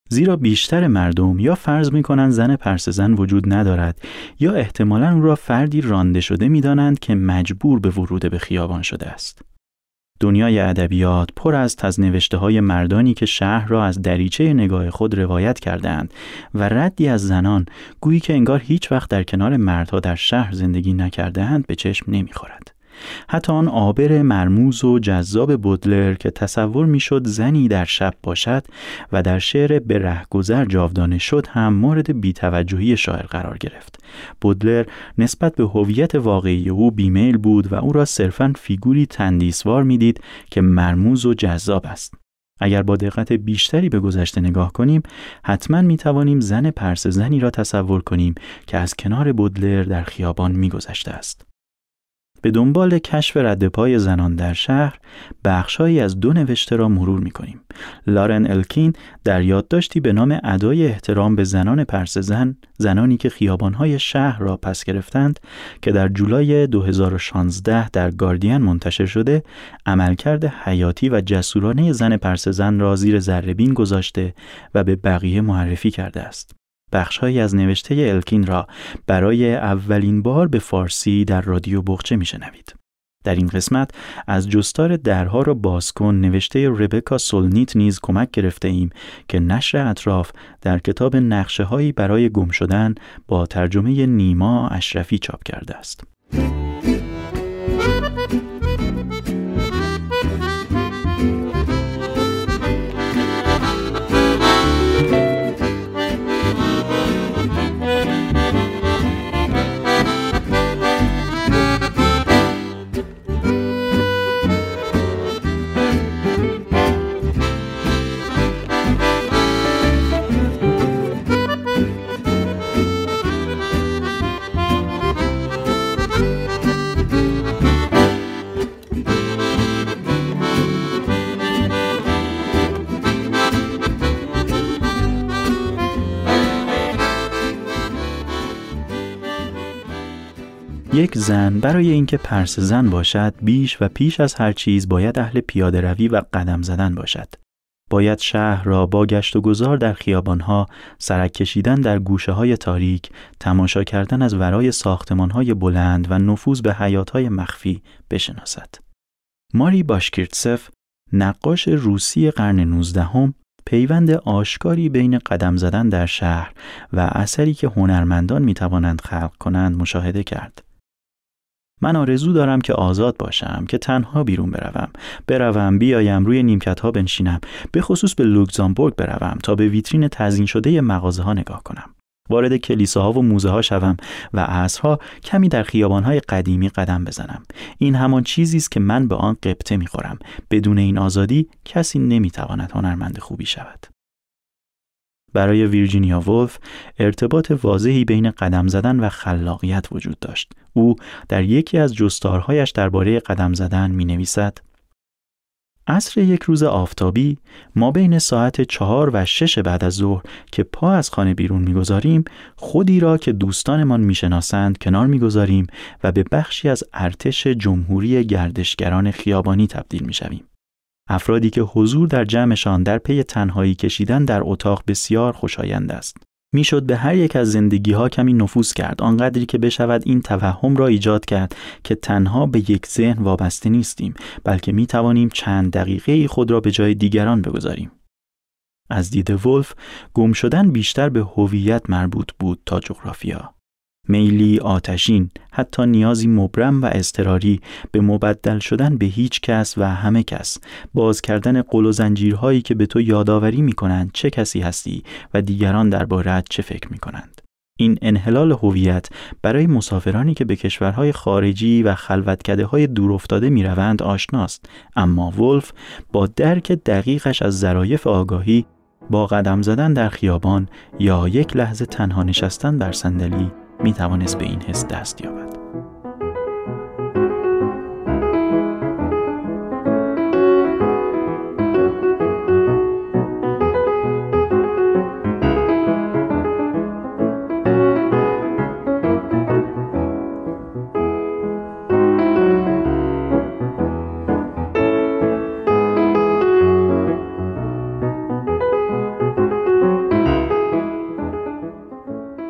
زیرا بیشتر مردم یا فرض می‌کنند زن پرسه زن وجود ندارد یا احتمالاً او را فردی رانده شده می‌دانند که مجبور به ورود به خیابان شده است. دنیای ادبیات پر است از نوشته‌های مردانی که شهر را از دریچه نگاه خود روایت کردند و ردی از زنان گویی که انگار هیچ وقت در کنار مردها در شهر زندگی نکرده‌اند به چشم نمی‌خورد. حتی آن عابر مرموز و جذاب بودلر که تصور میشد زنی در شب باشد و در شعر به رهگذر جاودانه شد هم مورد بی‌توجهی شاعر قرار گرفت. بودلر نسبت به هویت واقعی او بیمیل بود و او را صرفاً فیگوری تندیسوار میدید که مرموز و جذاب است. اگر با دقت بیشتری به گذشته نگاه کنیم حتماً میتوانیم زن پرسه زنی را تصور کنیم که از کنار بودلر در خیابان میگذشته است. به دنبال کشف ردپای زنان در شهر بخشهایی از دو نوشته را مرور می‌کنیم. لارن الکین در یادداشتی به نام ادای احترام به زنان پرسه زن، زنانی که خیابان‌های شهر را پس گرفتند، که در جولای 2016 در گاردین منتشر شده، عملکرد حیاتی و جسورانه زن پرسه زن را زیر ذره‌بین گذاشته و به بقیه معرفی کرده است. بخش‌هایی از نوشته الکین را برای اولین بار به فارسی در رادیو بغچه می‌شنوید. در این قسمت از جستار درها را باز کن نوشته ربکا سولنیت نیز کمک گرفته ایم که نشر اطراف در کتاب نقشه‌هایی برای گم شدن با ترجمه نیما اشرفی چاپ کرده است. یک زن برای اینکه پرسه زن باشد بیش و پیش از هر چیز باید اهل پیاده روی و قدم زدن باشد. باید شهر را با گشت و گذار در خیابانها، سرک کشیدن در گوشه های تاریک، تماشا کردن از ورای ساختمان های بلند و نفوذ به حیات های مخفی بشناسد. ماری باشکیرتسف، نقاش روسی قرن 19، پیوند آشکاری بین قدم زدن در شهر و اثری که هنرمندان می توانند خلق کنند مشاهده کرد. من آرزو دارم که آزاد باشم، که تنها بیرون بروم بیایم، روی نیمکت‌ها بنشینم، به خصوص به لوکزامبورگ بروم تا به ویترین تزیین شده مغازه‌ها نگاه کنم، وارد کلیساها و موزه ها شوم و عصرها کمی در خیابان‌های قدیمی قدم بزنم. این همان چیزی است که من به آن غبطه می‌خورم. بدون این آزادی کسی نمی‌تواند هنرمند خوبی شود. برای ویرجینیا وولف ارتباط واضحی بین قدم زدن و خلاقیت وجود داشت. او در یکی از جستارهایش درباره قدم زدن می‌نویسد: عصر یک روز آفتابی ما بین ساعت 4 و 6 بعد از ظهر که پا از خانه بیرون می‌گذاریم، خودی را که دوستانمان می‌شناسند کنار می‌گذاریم و به بخشی از ارتش جمهوری گردشگران خیابانی تبدیل می‌شویم. افرادی که حضور در جمعشان در پی تنهایی کشیدن در اتاق بسیار خوشایند است. میشد به هر یک از زندگی‌ها کمی نفوذ کرد، آنقدری که بشود این توهم را ایجاد کرد که تنها به یک ذهن وابسته نیستیم، بلکه میتوانیم چند دقیقه خود را به جای دیگران بگذاریم. از دید ولف، گم شدن بیشتر به هویت مربوط بود تا جغرافیا. میلی آتشین، حتی نیازی مبرم و اضطراری به مبدل شدن به هیچ کس و همه کس، باز کردن قل و زنجیرهایی که به تو یادآوری می‌کنند چه کسی هستی و دیگران درباره‌ات چه فکر می‌کنند. این انحلال هویت برای مسافرانی که به کشورهای خارجی و خلوتکده‌های دورافتاده می‌روند آشناست، اما ولف با درک دقیقش از ظرایف آگاهی با قدم زدن در خیابان یا یک لحظه تنها نشستن بر صندلی می توانست به این حس دست یابد.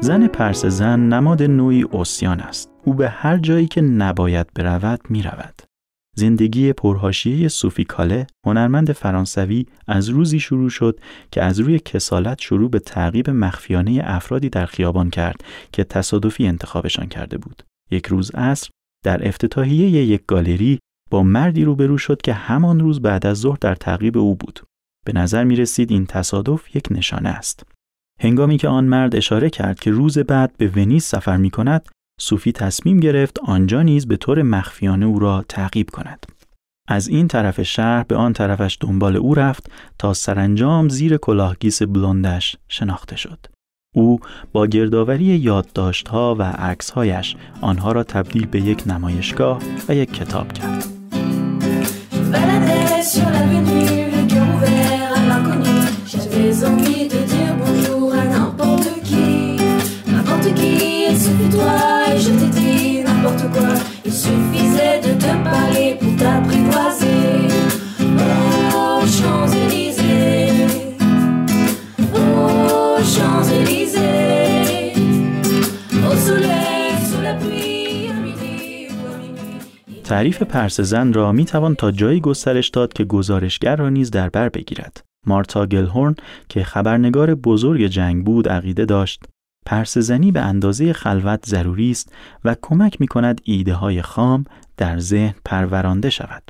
زن پرس زن نماد نوعی عصیان است. او به هر جایی که نباید برود می رود. زندگی پرحاشیه صوفی کاله، هنرمند فرانسوی، از روزی شروع شد که از روی کسالت شروع به تعقیب مخفیانه افرادی در خیابان کرد که تصادفی انتخابشان کرده بود. یک روز عصر در افتتاحیه یک گالری با مردی روبرو شد که همان روز بعد از ظهر در تعقیب او بود. به نظر می رسید این تصادف یک نشانه است. هنگامی که آن مرد اشاره کرد که روز بعد به ونیز سفر می کند، صوفی تصمیم گرفت آنجا نیز به طور مخفیانه او را تعقیب کند. از این طرف شهر به آن طرفش دنبال او رفت تا سرانجام زیر کلاهگیس بلندش شناخته شد. او با گردآوری یادداشت‌ها و عکس‌هایش آنها را تبدیل به یک نمایشگاه و یک کتاب کرد. تعریف پرسه زن را می توان تا جایی گسترش داد که گزارشگر را نیز در بر بگیرد. مارتا گلهورن که خبرنگار بزرگ جنگ بود عقیده داشت پرسه زنی به اندازه خلوت ضروری است و کمک می کند ایده های خام در ذهن پرورانده شود.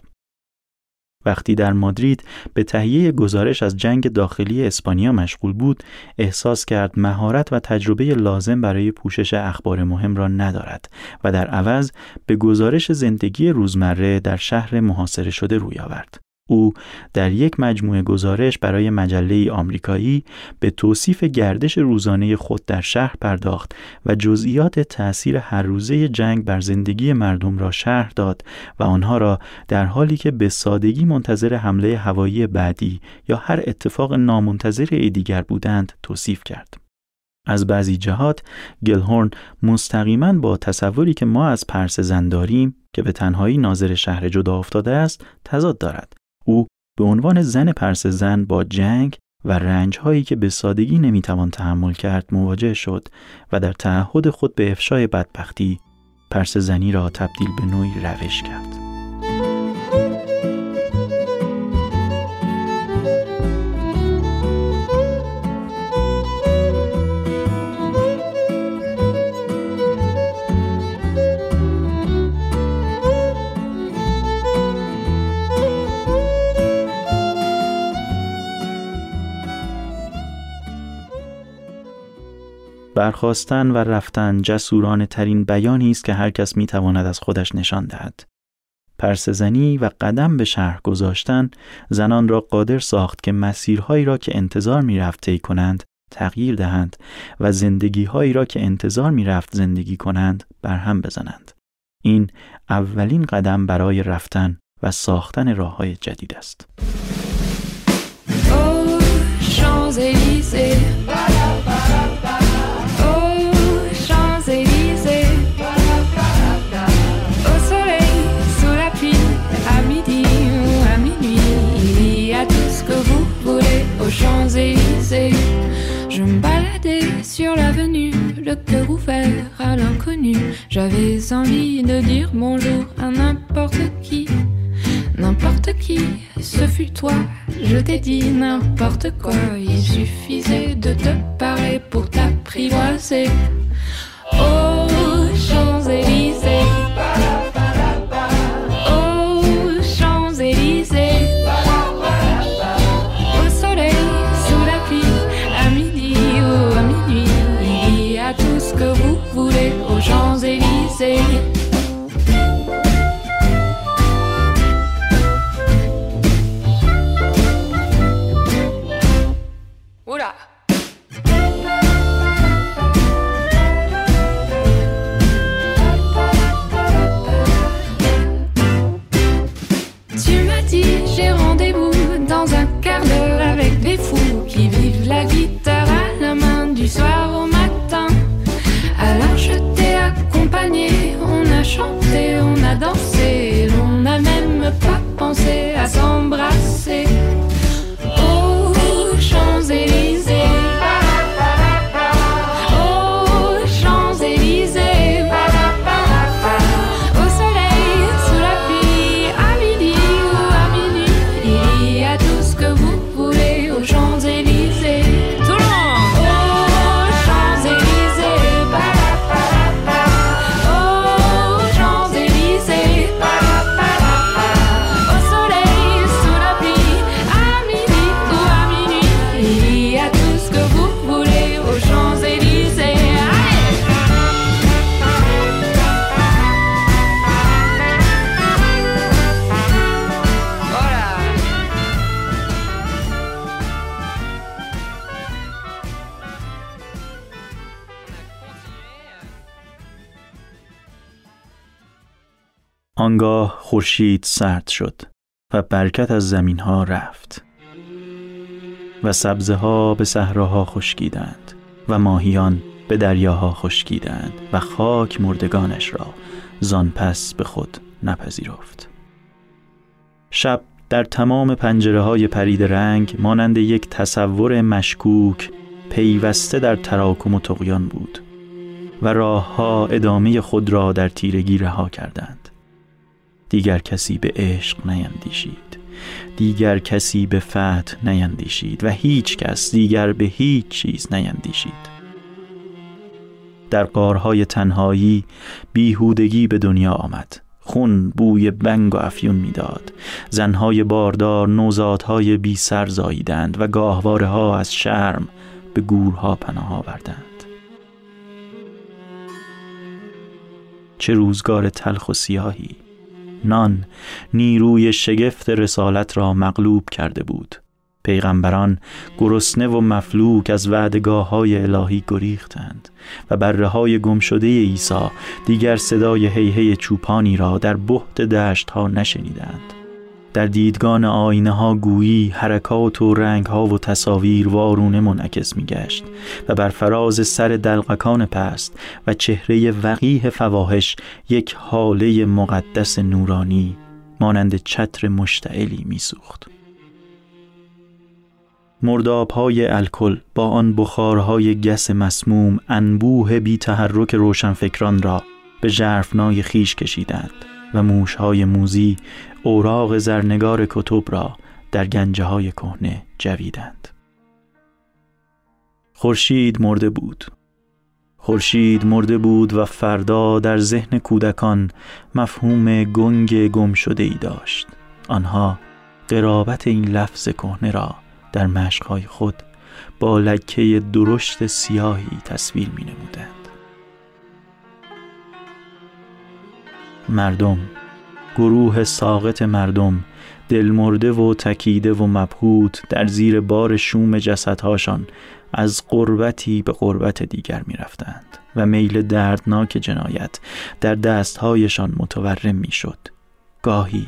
وقتی در مادرید به تهیه گزارش از جنگ داخلی اسپانیا مشغول بود، احساس کرد مهارت و تجربه لازم برای پوشش اخبار مهم را ندارد و در عوض به گزارش زندگی روزمره در شهر محاصره شده روی آورد. او در یک مجموعه گزارش برای مجله آمریکایی به توصیف گردش روزانه خود در شهر پرداخت و جزئیات تأثیر هر روزه جنگ بر زندگی مردم را شرح داد و آنها را در حالی که به سادگی منتظر حمله هوایی بعدی یا هر اتفاق نامنتظره دیگر بودند توصیف کرد. از بعضی جهات گلهورن مستقیما با تصوری که ما از پرسه زن داریم که به تنهایی ناظر شهر جدا افتاده است تضاد دارد. او به عنوان زن پرسه زن با جنگ و رنج‌هایی که به سادگی نمی‌توان تحمل کرد مواجه شد و در تعهد خود به افشای بدبختی پرسه زنی را تبدیل به نوعی روش کرد. برخاستن و رفتن جسورانه ترین بیانی است که هر کس می تواند از خودش نشان دهد. پرسه زنی و قدم به شهر گذاشتن زنان را قادر ساخت که مسیرهایی را که انتظار می رفت طی کنند تغییر دهند و زندگی‌هایی را که انتظار می‌رفت زندگی کنند برهم بزنند. این اولین قدم برای رفتن و ساختن راه‌های جدید است. Oh, Champs-Élysées. Oh, Champs-Élysées. Au soleil, sous la pluie, à midi ou à minuit, il y a tout ce que vous voulez aux Champs-Élysées. Je me baladais sur l'avenue, le cœur ouvert à l'inconnu. J'avais envie de dire bonjour à n'importe qui. N'importe qui, ce fut toi, je t'ai dit n'importe quoi. Il suffisait de te parler pour t'apprivoiser. Oh, Champs-Élysées. Oh, Champs-Élysées. Au soleil, sous la pluie, à midi ou à minuit, il y a tout ce que vous voulez aux Champs-Élysées. آنگاه خورشید سرد شد و برکت از زمین‌ها رفت و سبزه‌ها به صحراها خشکیدند و ماهیان به دریاها خشکیدند و خاک مردگانش را زان پس به خود نپذیرفت. شب در تمام پنجره‌های پرید رنگ مانند یک تصور مشکوک پیوسته در تراکم و طغیان بود و راه‌ها ادامه خود را در تیرگی رها کردند. دیگر کسی به عشق نیندیشید، دیگر کسی به فتح نیندیشید و هیچ کس دیگر به هیچ چیز نیندیشید. در غارهای تنهایی بیهودگی به دنیا آمد. خون بوی بنگ و افیون میداد. زنهای باردار نوزادهای بی سر زاییدند و گاهواره‌ها از شرم به گورها پناه آوردند. چه روزگار تلخ و سیاهی! نان نیروی شگفت رسالت را مغلوب کرده بود. پیغمبران گرسنه و مفلوک از وعدگاه‌های الهی گریختند و بره‌های گمشده عیسی دیگر صدای هیهی چوپانی را در بهت دشت‌ها نشنیدند. در دیدگان آینه‌ها گویی حرکات و رنگ‌ها و تصاویر وارونه منعکس می‌گشت و بر فراز سر دلقکان پست و چهره وقیح فواحش یک حاله مقدس نورانی مانند چتر مشتعلی می‌سوخت. مرداب‌های الکل با آن بخارهای گس مسموم انبوه بی تحرک روشنفکران را به ژرفنای خیش کشیدند و موش‌های موزی اوراق زرنگار کتب را در گنجه‌های کهنه جویدند. خورشید مرده بود و فردا در ذهن کودکان مفهوم گنگ گم شده ای داشت. آنها قرابت این لفظ کهنه را در مشق‌های خود با لکه درشت سیاهی تصویر می‌نمودند. مردم، گروه ساقط مردم دلمرده و تکیده و مبهوت در زیر بار شوم جسدهاشان از قربتی به قربت دیگر می رفتند و میل دردناک جنایت در دستهایشان متورم می شد. گاهی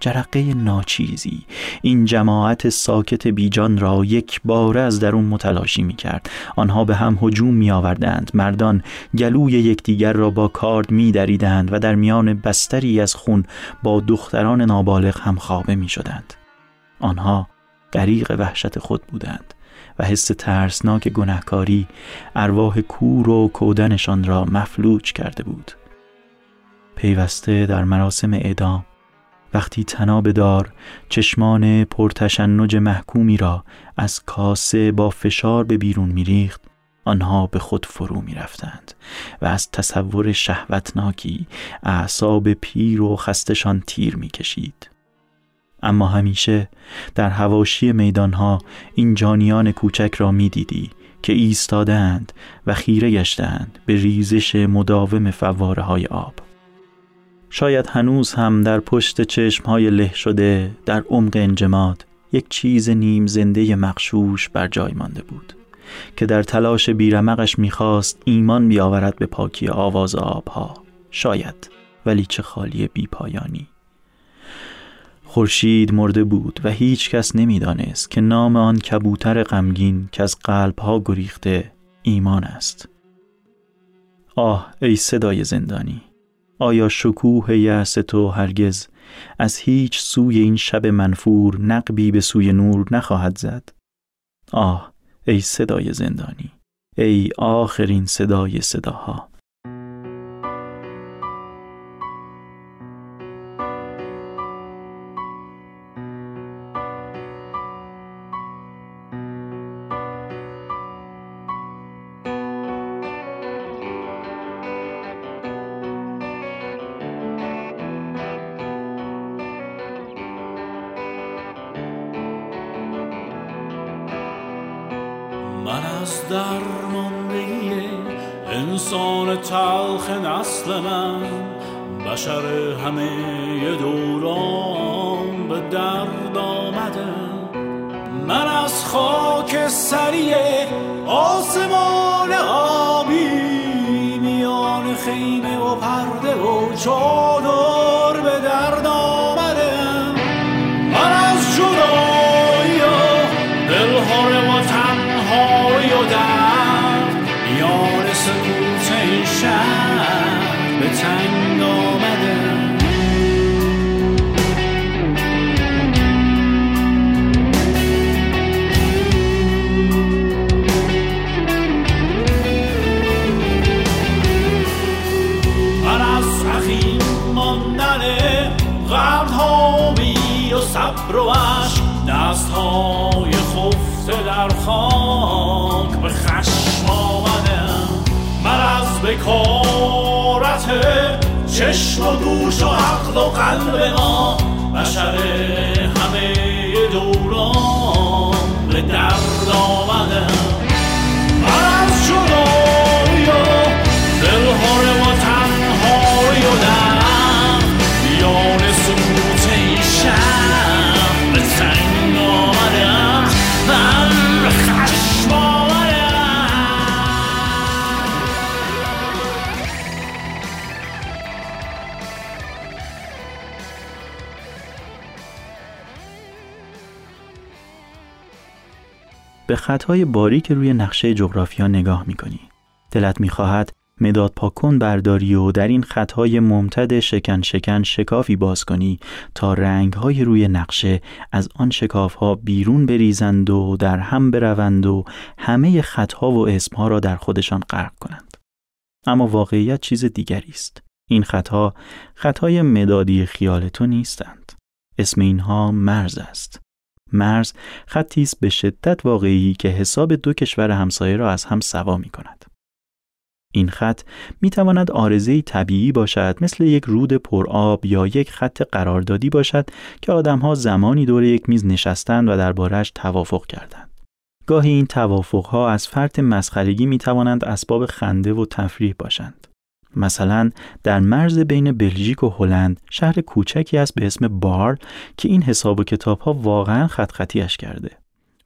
جرقه ناچیزی این جماعت ساکت بیجان را یک باره از درون متلاشی می کرد. آنها به هم هجوم می آوردند. مردان گلوی یکدیگر را با کارد می دریدند و در میان بستری از خون با دختران نابالغ هم خوابه می شدند. آنها غریق وحشت خود بودند و حس ترسناک گناهکاری ارواح کور و کودنشان را مفلوج کرده بود. پیوسته در مراسم اعدام وقتی طنابدار چشمان پرتشنج محکومی را از کاسه با فشار به بیرون می‌ریخت، آنها به خود فرو می‌رفتند و از تصور شهوتناکی اعصاب پیر و خستشان تیر می‌کشید. اما همیشه در حواشی میدانها این جانیان کوچک را می‌دیدی که ایستادند و خیره گشتند به ریزش مداوم فواره‌های آب. شاید هنوز هم در پشت چشم‌های له شده در عمق انجماد یک چیز نیم زنده مغشوش بر جای مانده بود که در تلاش بیرمقش می‌خواست ایمان بیاورد به پاکی آواز آبها. شاید، ولی چه خالی بی پایانی. خورشید مرده بود و هیچ کس نمی‌دانست که نام آن کبوتر غمگین که از قلب‌ها گریخته ایمان است. آه ای صدای زندانی، آیا شکوه یأس تو هرگز از هیچ سوی این شب منفور نقبی به سوی نور نخواهد زد؟ آه ای صدای زندانی، ای آخرین صدای صداها. بشر همه دوران به درد آمدم، من از خاک سری آسمان آبی میان خیمه و پرده و چادر به درد آمدم، من از جدایی و دلهار و تنهایی و درد میان سکوت این شهر به تنگ آمدم. من از اخیم ماندن غردهامی و صبر و عشق، دستهای خفته در خاک به خشم آمدم، من از بکار چشم و گوش و عقل و قلب ما بشر همه دوران به درد آمدم، من از جدایی و دلهار و تنهایی و درد بیان سکوت این شب به تنگ آمدم، من خشم آمدم. به خطهای باری که روی نقشه جغرافیا نگاه می‌کنی، دلت می‌خواهد مداد پاکن برداری و در این خطهای ممتد شکن شکن شکافی باز کنی تا رنگ‌های روی نقشه از آن شکاف‌ها بیرون بریزند و در هم بروند و همه خطها و اسمها را در خودشان غرق کنند. اما واقعیت چیز دیگری است. این خطها خطهای مدادی خیال تو نیستند. اسم اینها مرز است. مرز خطی است به شدت واقعی که حساب دو کشور همسایه را از هم سوا می کند. این خط می تواند عارضه‌ای طبیعی باشد، مثل یک رود پرآب، یا یک خط قراردادی باشد که آدم‌ها زمانی دور یک میز نشستند و درباره‌اش توافق کردند. گاهی این توافق‌ها از فرط مسخرگی می توانند اسباب خنده و تفریح باشند. مثلا در مرز بین بلژیک و هلند شهر کوچکی است به اسم بار که این حساب و کتاب ها واقعا خط خطیش کرده.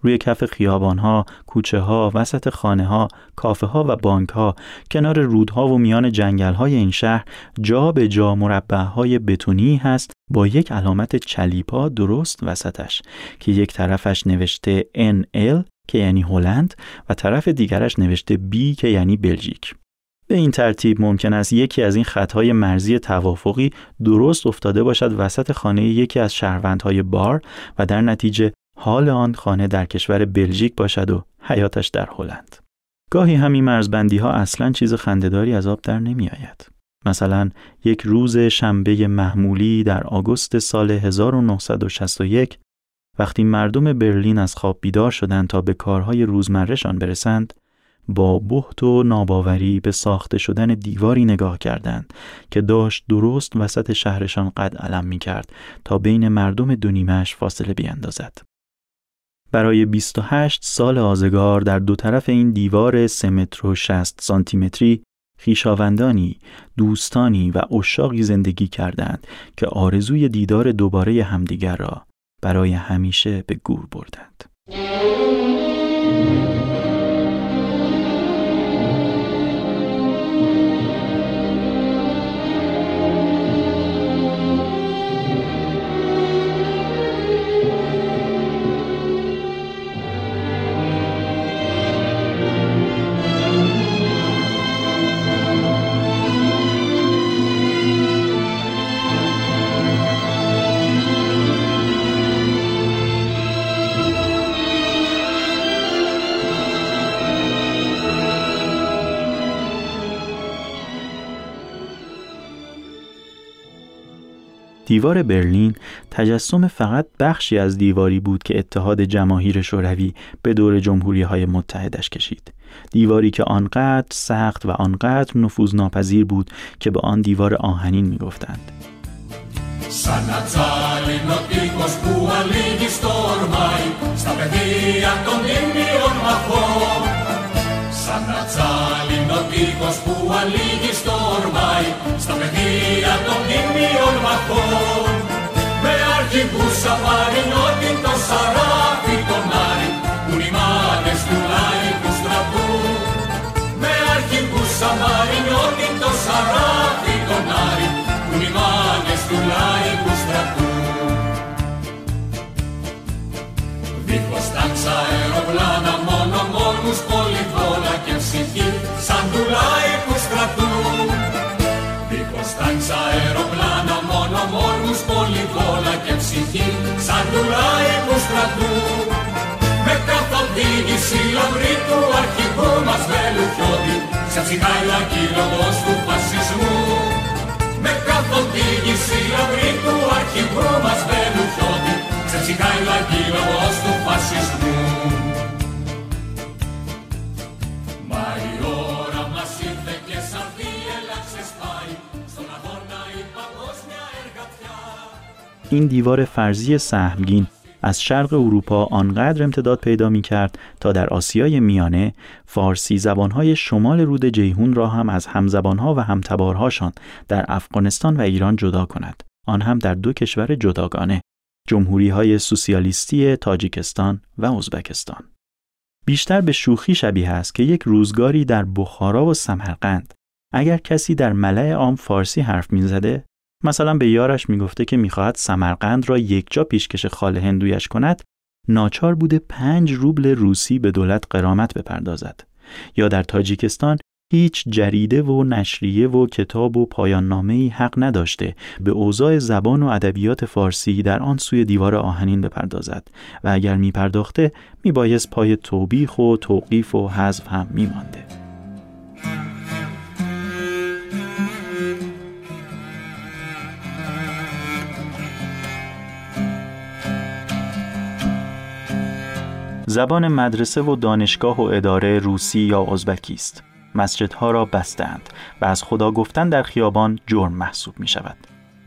روی کف خیابان ها، کوچه ها، وسط خانه ها، کافه ها و بانک ها، کنار رودها و میان جنگل های این شهر جا به جا مربع های بتونی هست با یک علامت چلیپا درست وسطش که یک طرفش نوشته NL که یعنی هلند و طرف دیگرش نوشته B که یعنی بلژیک. به این ترتیب ممکن است یکی از این خطهای مرزی توافقی درست افتاده باشد وسط خانه یکی از شهروندهای بار و در نتیجه حال آن خانه در کشور بلژیک باشد و حیاتش در هلند. گاهی همین مرزبندی ها اصلاً چیز خنده‌داری از آب در نمی آید. مثلا یک روز شنبه محمولی در آگوست سال 1961 وقتی مردم برلین از خواب بیدار شدند تا به کارهای روزمرهشان برسند، با بهت و ناباوری به ساخته شدن دیواری نگاه کردند که داشت درست وسط شهرشان قد علم می کرد تا بین مردم دو نیمه‌اش فاصله بیندازد. برای 28 سال آزگار در دو طرف این دیوار 3 متر و 60 سانتیمتری خویشاوندانی، دوستانی و عشاقی زندگی کردند که آرزوی دیدار دوباره همدیگر را برای همیشه به گور بردند. دیوار برلین تجسم فقط بخشی از دیواری بود که اتحاد جماهیر شوروی به دور جمهوری‌های متحدش کشید. دیواری که آنقدر سخت و آنقدر نفوذناپذیر بود که به آن دیوار آهنین می‌گفتند. این دیوار فرضی سهمگین از شرق اروپا آنقدر امتداد پیدا می کرد تا در آسیای میانه فارسی زبانهای شمال رود جیهون را هم از همزبانها و همتبارهاشان در افغانستان و ایران جدا کند. آن هم در دو کشور جداگانه، جمهوری‌های سوسیالیستی تاجیکستان و ازبکستان. بیشتر به شوخی شبیه است که یک روزگاری در بخارا و سمرقند اگر کسی در ملأ عام فارسی حرف می‌زده، مثلا به یارش میگفته که میخواهد سمرقند را یک جا پیشکش خاله هندویش کند، ناچار بوده 5 روبل روسی به دولت غرامت بپردازد. یا در تاجیکستان هیچ جریده و نشریه و کتاب و پایان نامه‌ای حق نداشته به اوضاع زبان و ادبیات فارسی در آن سوی دیوار آهنین بپردازد و اگر میپرداخته میبایست پای توبیخ و توقیف و حذف هم میمانده. زبان مدرسه و دانشگاه و اداره روسی یا ازبکی است. مسجدها را بستند و از خدا گفتن در خیابان جرم محسوب می شود.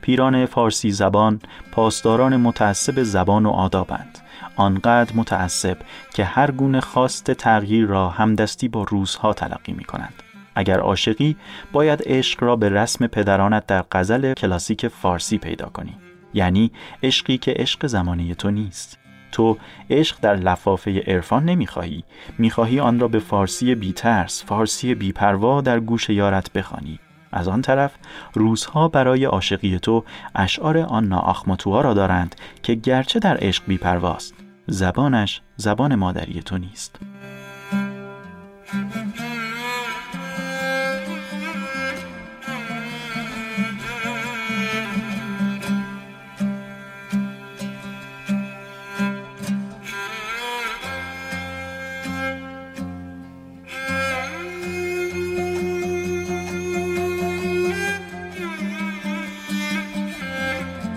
پیران فارسی زبان پاسداران متعصب زبان و آدابند. آنقدر متعصب که هر گونه خواست تغییر را همدستی با روسها تلقی می کنند. اگر عاشقی باید عشق را به رسم پدرانت در غزل کلاسیک فارسی پیدا کنی، یعنی عشقی که عشق زمانه تو نیست. تو عشق در لفافه عرفان نمیخواهی، میخواهی آن را به فارسی بی‌ترس، فارسی بی‌پروا در گوش یارت بخوانی. از آن طرف روزها برای عاشقی تو اشعار آنا آخماتوها را دارند که گرچه در عشق بی‌پرواست، زبانش زبان مادری تو نیست.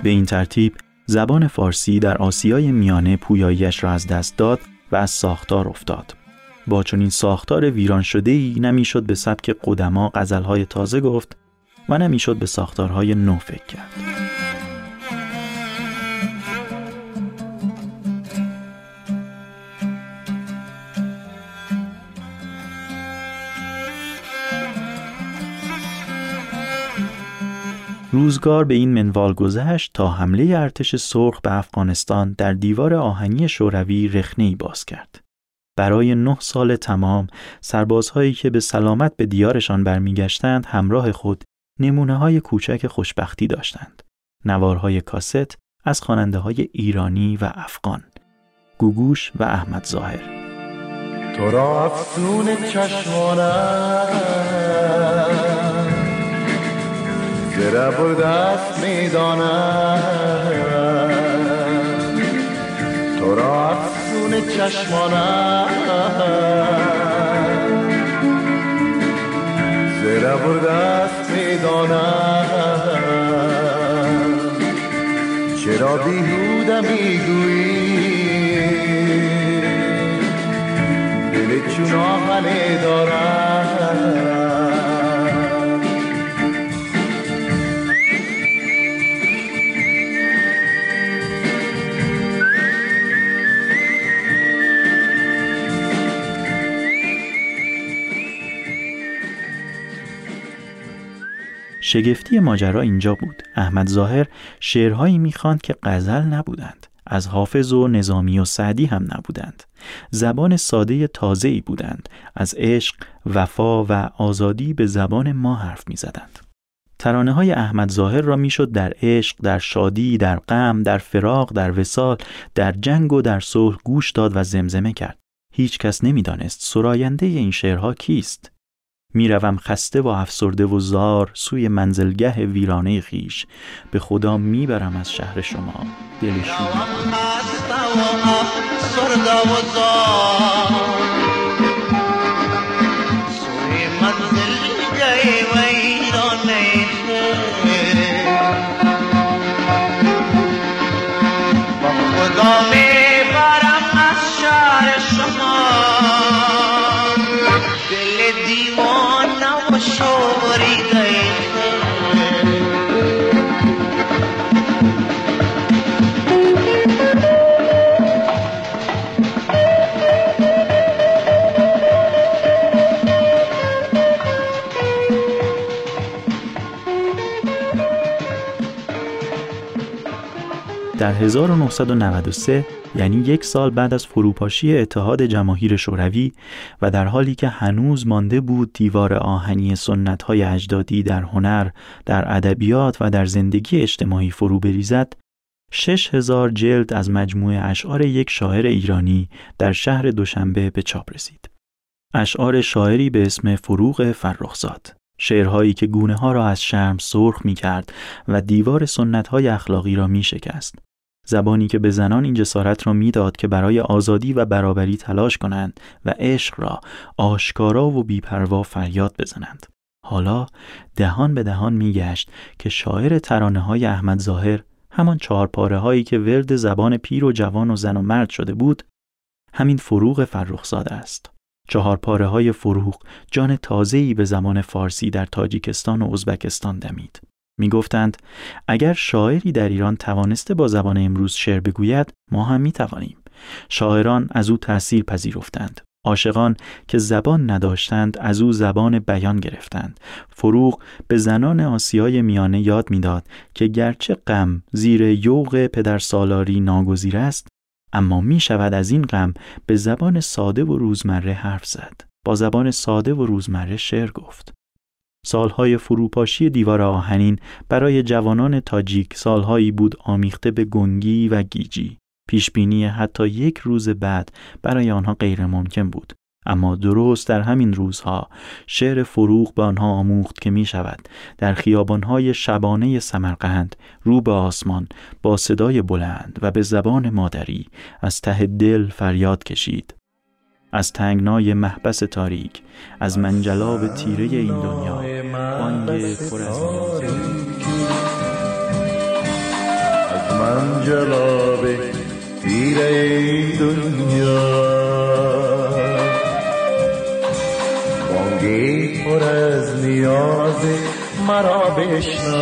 به این ترتیب زبان فارسی در آسیای میانه پویاییش را از دست داد و از ساختار افتاد. با چنین ساختار ویران شده‌ای نمیشد به سبک قدما غزل‌های تازه گفت و نمیشد به ساختارهای نو فکر کرد. روزگار به این منوال گذشت تا حمله ارتش سرخ به افغانستان در دیوار آهنی شوروی رخنه‌ای باز کرد. برای 9 سال تمام سربازهایی که به سلامت به دیارشان برمیگشتند همراه خود نمونه‌های کوچک خوشبختی داشتند. نوارهای کاست از خواننده‌های ایرانی و افغان، گوگوش و احمد ظاهر. تو را افسون چشمانم زره بردست می دانم، تو را افسون چشمانم زره بردست می دانم، چرا بیهوده می گویی دل چون آهنه دارم. شگفتی ماجرا اینجا بود. احمد ظاهر شعرهایی می‌خواند که غزل نبودند، از حافظ و نظامی و سعدی هم نبودند. زبان ساده تازه‌ای بودند، از عشق، وفا و آزادی به زبان ما حرف می‌زدند. ترانه‌های احمد ظاهر را میشد در عشق، در شادی، در غم، در فراق، در وصال، در جنگ و در صلح گوش داد و زمزمه کرد. هیچ کس نمی‌دانست سراینده این شعرها کیست. میروم خسته و افسرده و زار سوی منزلگه ویرانه خیش، به خدا میبرم از شهر شما دل شما. در 1993 یعنی 1 سال بعد از فروپاشی اتحاد جماهیر شوروی و در حالی که هنوز مانده بود دیوار آهنی سنت‌های اجدادی در هنر، در ادبیات و در زندگی اجتماعی فرو بریزد، 6000 جلد از مجموعه اشعار یک شاعر ایرانی در شهر دوشنبه به چاپ رسید. اشعار شاعری به اسم فروغ فرخزاد، شعرهایی که گونه‌ها را از شرم سرخ می‌کرد و دیوار سنت‌های اخلاقی را می‌شکست. زبانی که به زنان این جسارت را میداد که برای آزادی و برابری تلاش کنند و عشق را آشکارا و بی‌پروا فریاد بزنند. حالا دهان به دهان میگشت که شاعر ترانه‌های احمد ظاهر، همان 4 پاره‌هایی که ورد زبان پیر و جوان و زن و مرد شده بود، همین فروغ فرخزاد است. 4 پاره‌های فروغ جان تازه‌ای به زبان فارسی در تاجیکستان و ازبکستان دمید. می‌گفتند اگر شاعری در ایران توانسته با زبان امروز شعر بگوید، ما هم می‌توانیم. شاعران از او تأثیر پذیرفتند. عاشقان که زبان نداشتند از او زبان بیان گرفتند. فروغ به زنان آسیای میانه یاد می‌داد که گرچه غم زیر یوغ پدرسالاری ناگزیر است، اما می‌شود از این غم به زبان ساده و روزمره حرف زد. با زبان ساده و روزمره شعر گفت. سالهای فروپاشی دیوار آهنین برای جوانان تاجیک سالهایی بود آمیخته به گنگی و گیجی. پیشبینی حتی یک روز بعد برای آنها غیر ممکن بود، اما درست در همین روزها شعر فروغ به آنها آموخت که می شود در خیابانهای شبانه سمرقند رو به آسمان با صدای بلند و به زبان مادری از ته دل فریاد کشید. از تنگنای محبس تاریک، از منجلاب تیره این دنیا، بانگ پر از نیاز تیره این دنیا، بانگی پر از نیاز مرا بشنو،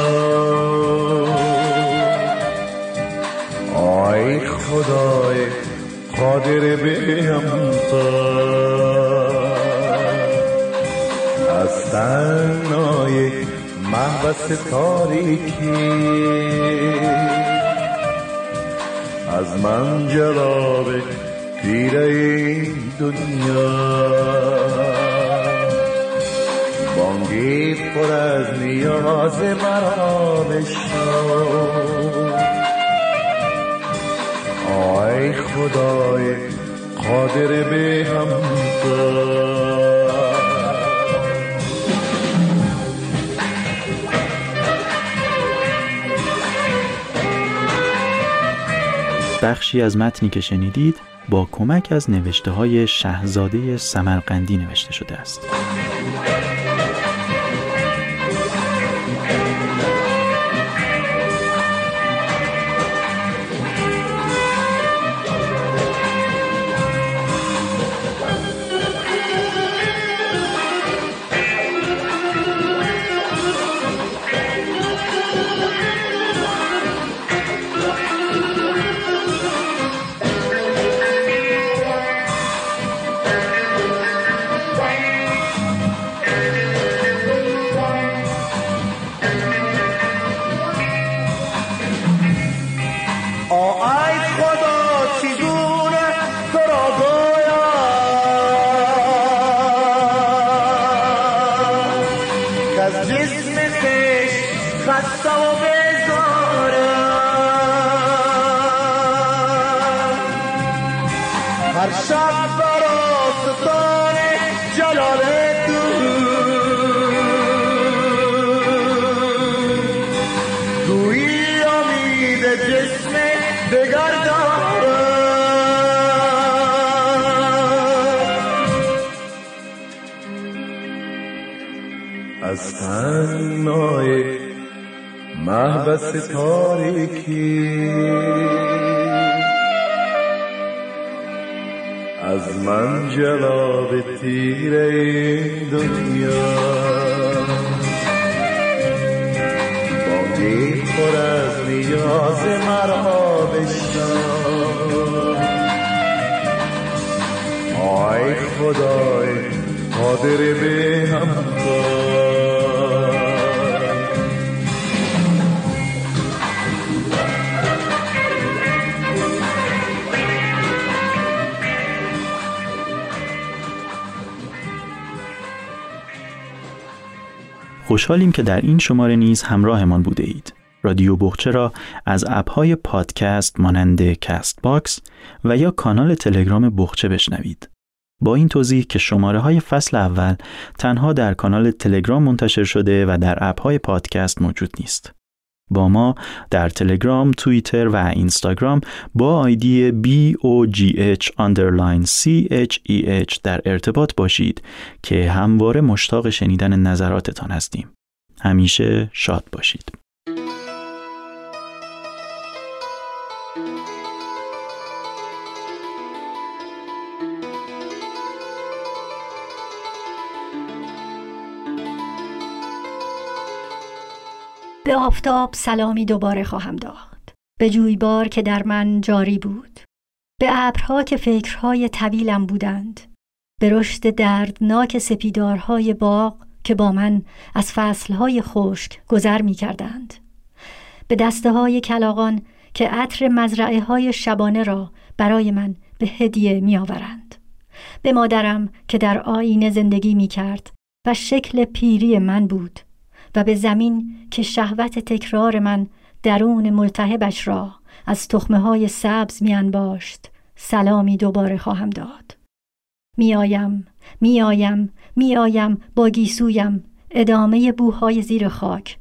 آی خدای قادر به همتا، از تنگنای محبس تاریکی، از من جلاب تیره این دنیا، بانگی پر از نیاز مرا بشنو، آی خدای قادر به همتا. بخشی از متنی که شنیدید با کمک از نوشته‌های شهزاده سمرقندی نوشته شده است. از تنهای محبس تاریکی، از من جلاب تیره این دنیا، بانگی پر از نیاز مرا بشنو، آی خدای قادر به همتا. خوشحالیم که در این شماره نیز همراهمان بوده اید. رادیو بغچه را از اپ‌های پادکست مانند کست باکس و یا کانال تلگرام بغچه بشنوید. با این توضیح که شماره‌های فصل اول تنها در کانال تلگرام منتشر شده و در اپ‌های پادکست موجود نیست. با ما در تلگرام، توییتر و اینستاگرام با آیدی BOGH_CHEH در ارتباط باشید که همواره مشتاق شنیدن نظراتتان هستیم. همیشه شاد باشید. به آفتاب سلامی دوباره خواهم داد، به جویبار که در من جاری بود، به ابرها که فکرهای طویلم بودند، به رشد دردناک سپیدارهای باغ که با من از فصلهای خشک گذر می کردند، به دسته های کلاغان که عطر مزرعه های شبانه را برای من به هدیه می آورند، به مادرم که در آینه زندگی می کرد و شکل پیری من بود، و به زمین که شهوت تکرار من درون ملتهبش را از تخمه های سبز می انباشت. سلامی دوباره خواهم داد. می آیم با گیسویم، ادامه بوهای زیر خاک،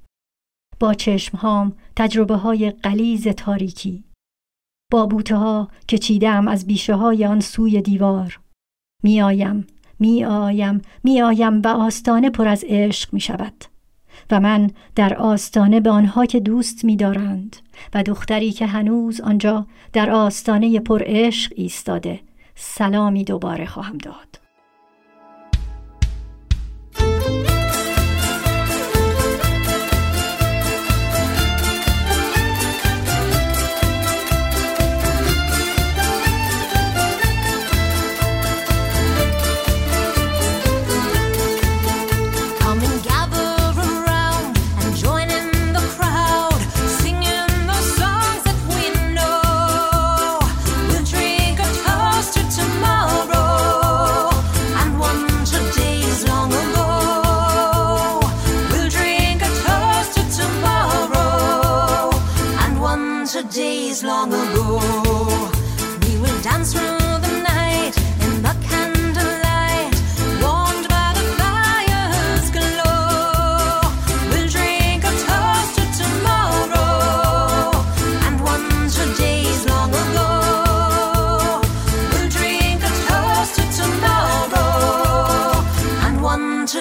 با چشمهام تجربه های غلیظ تاریکی، با بوته ها که چیدم از بیشه های آن سوی دیوار. می آیم و آستانه پر از عشق می شود و من در آستانه به آنها که دوست می دارند و دختری که هنوز آنجا در آستانه پر عشق ایستاده سلامی دوباره خواهم داد.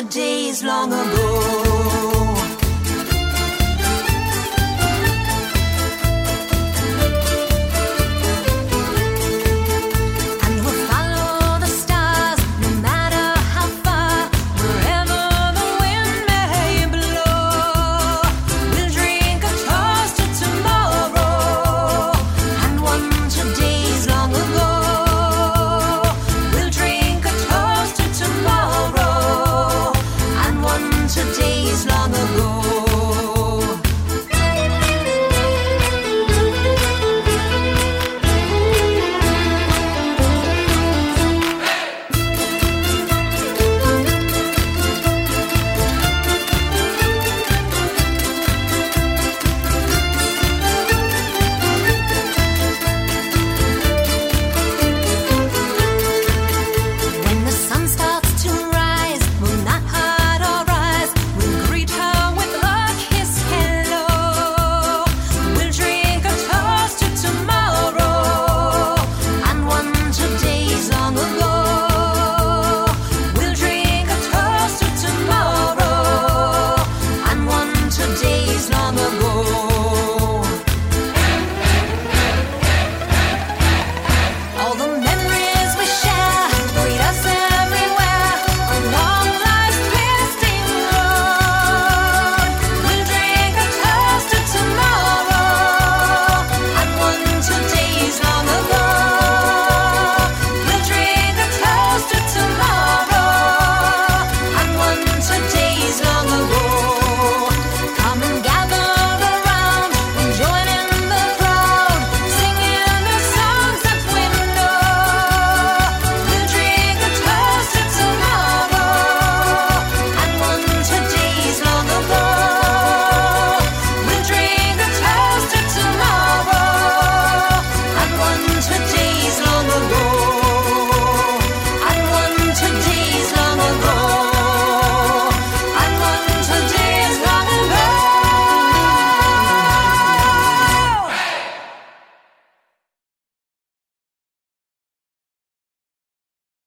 Days long ago.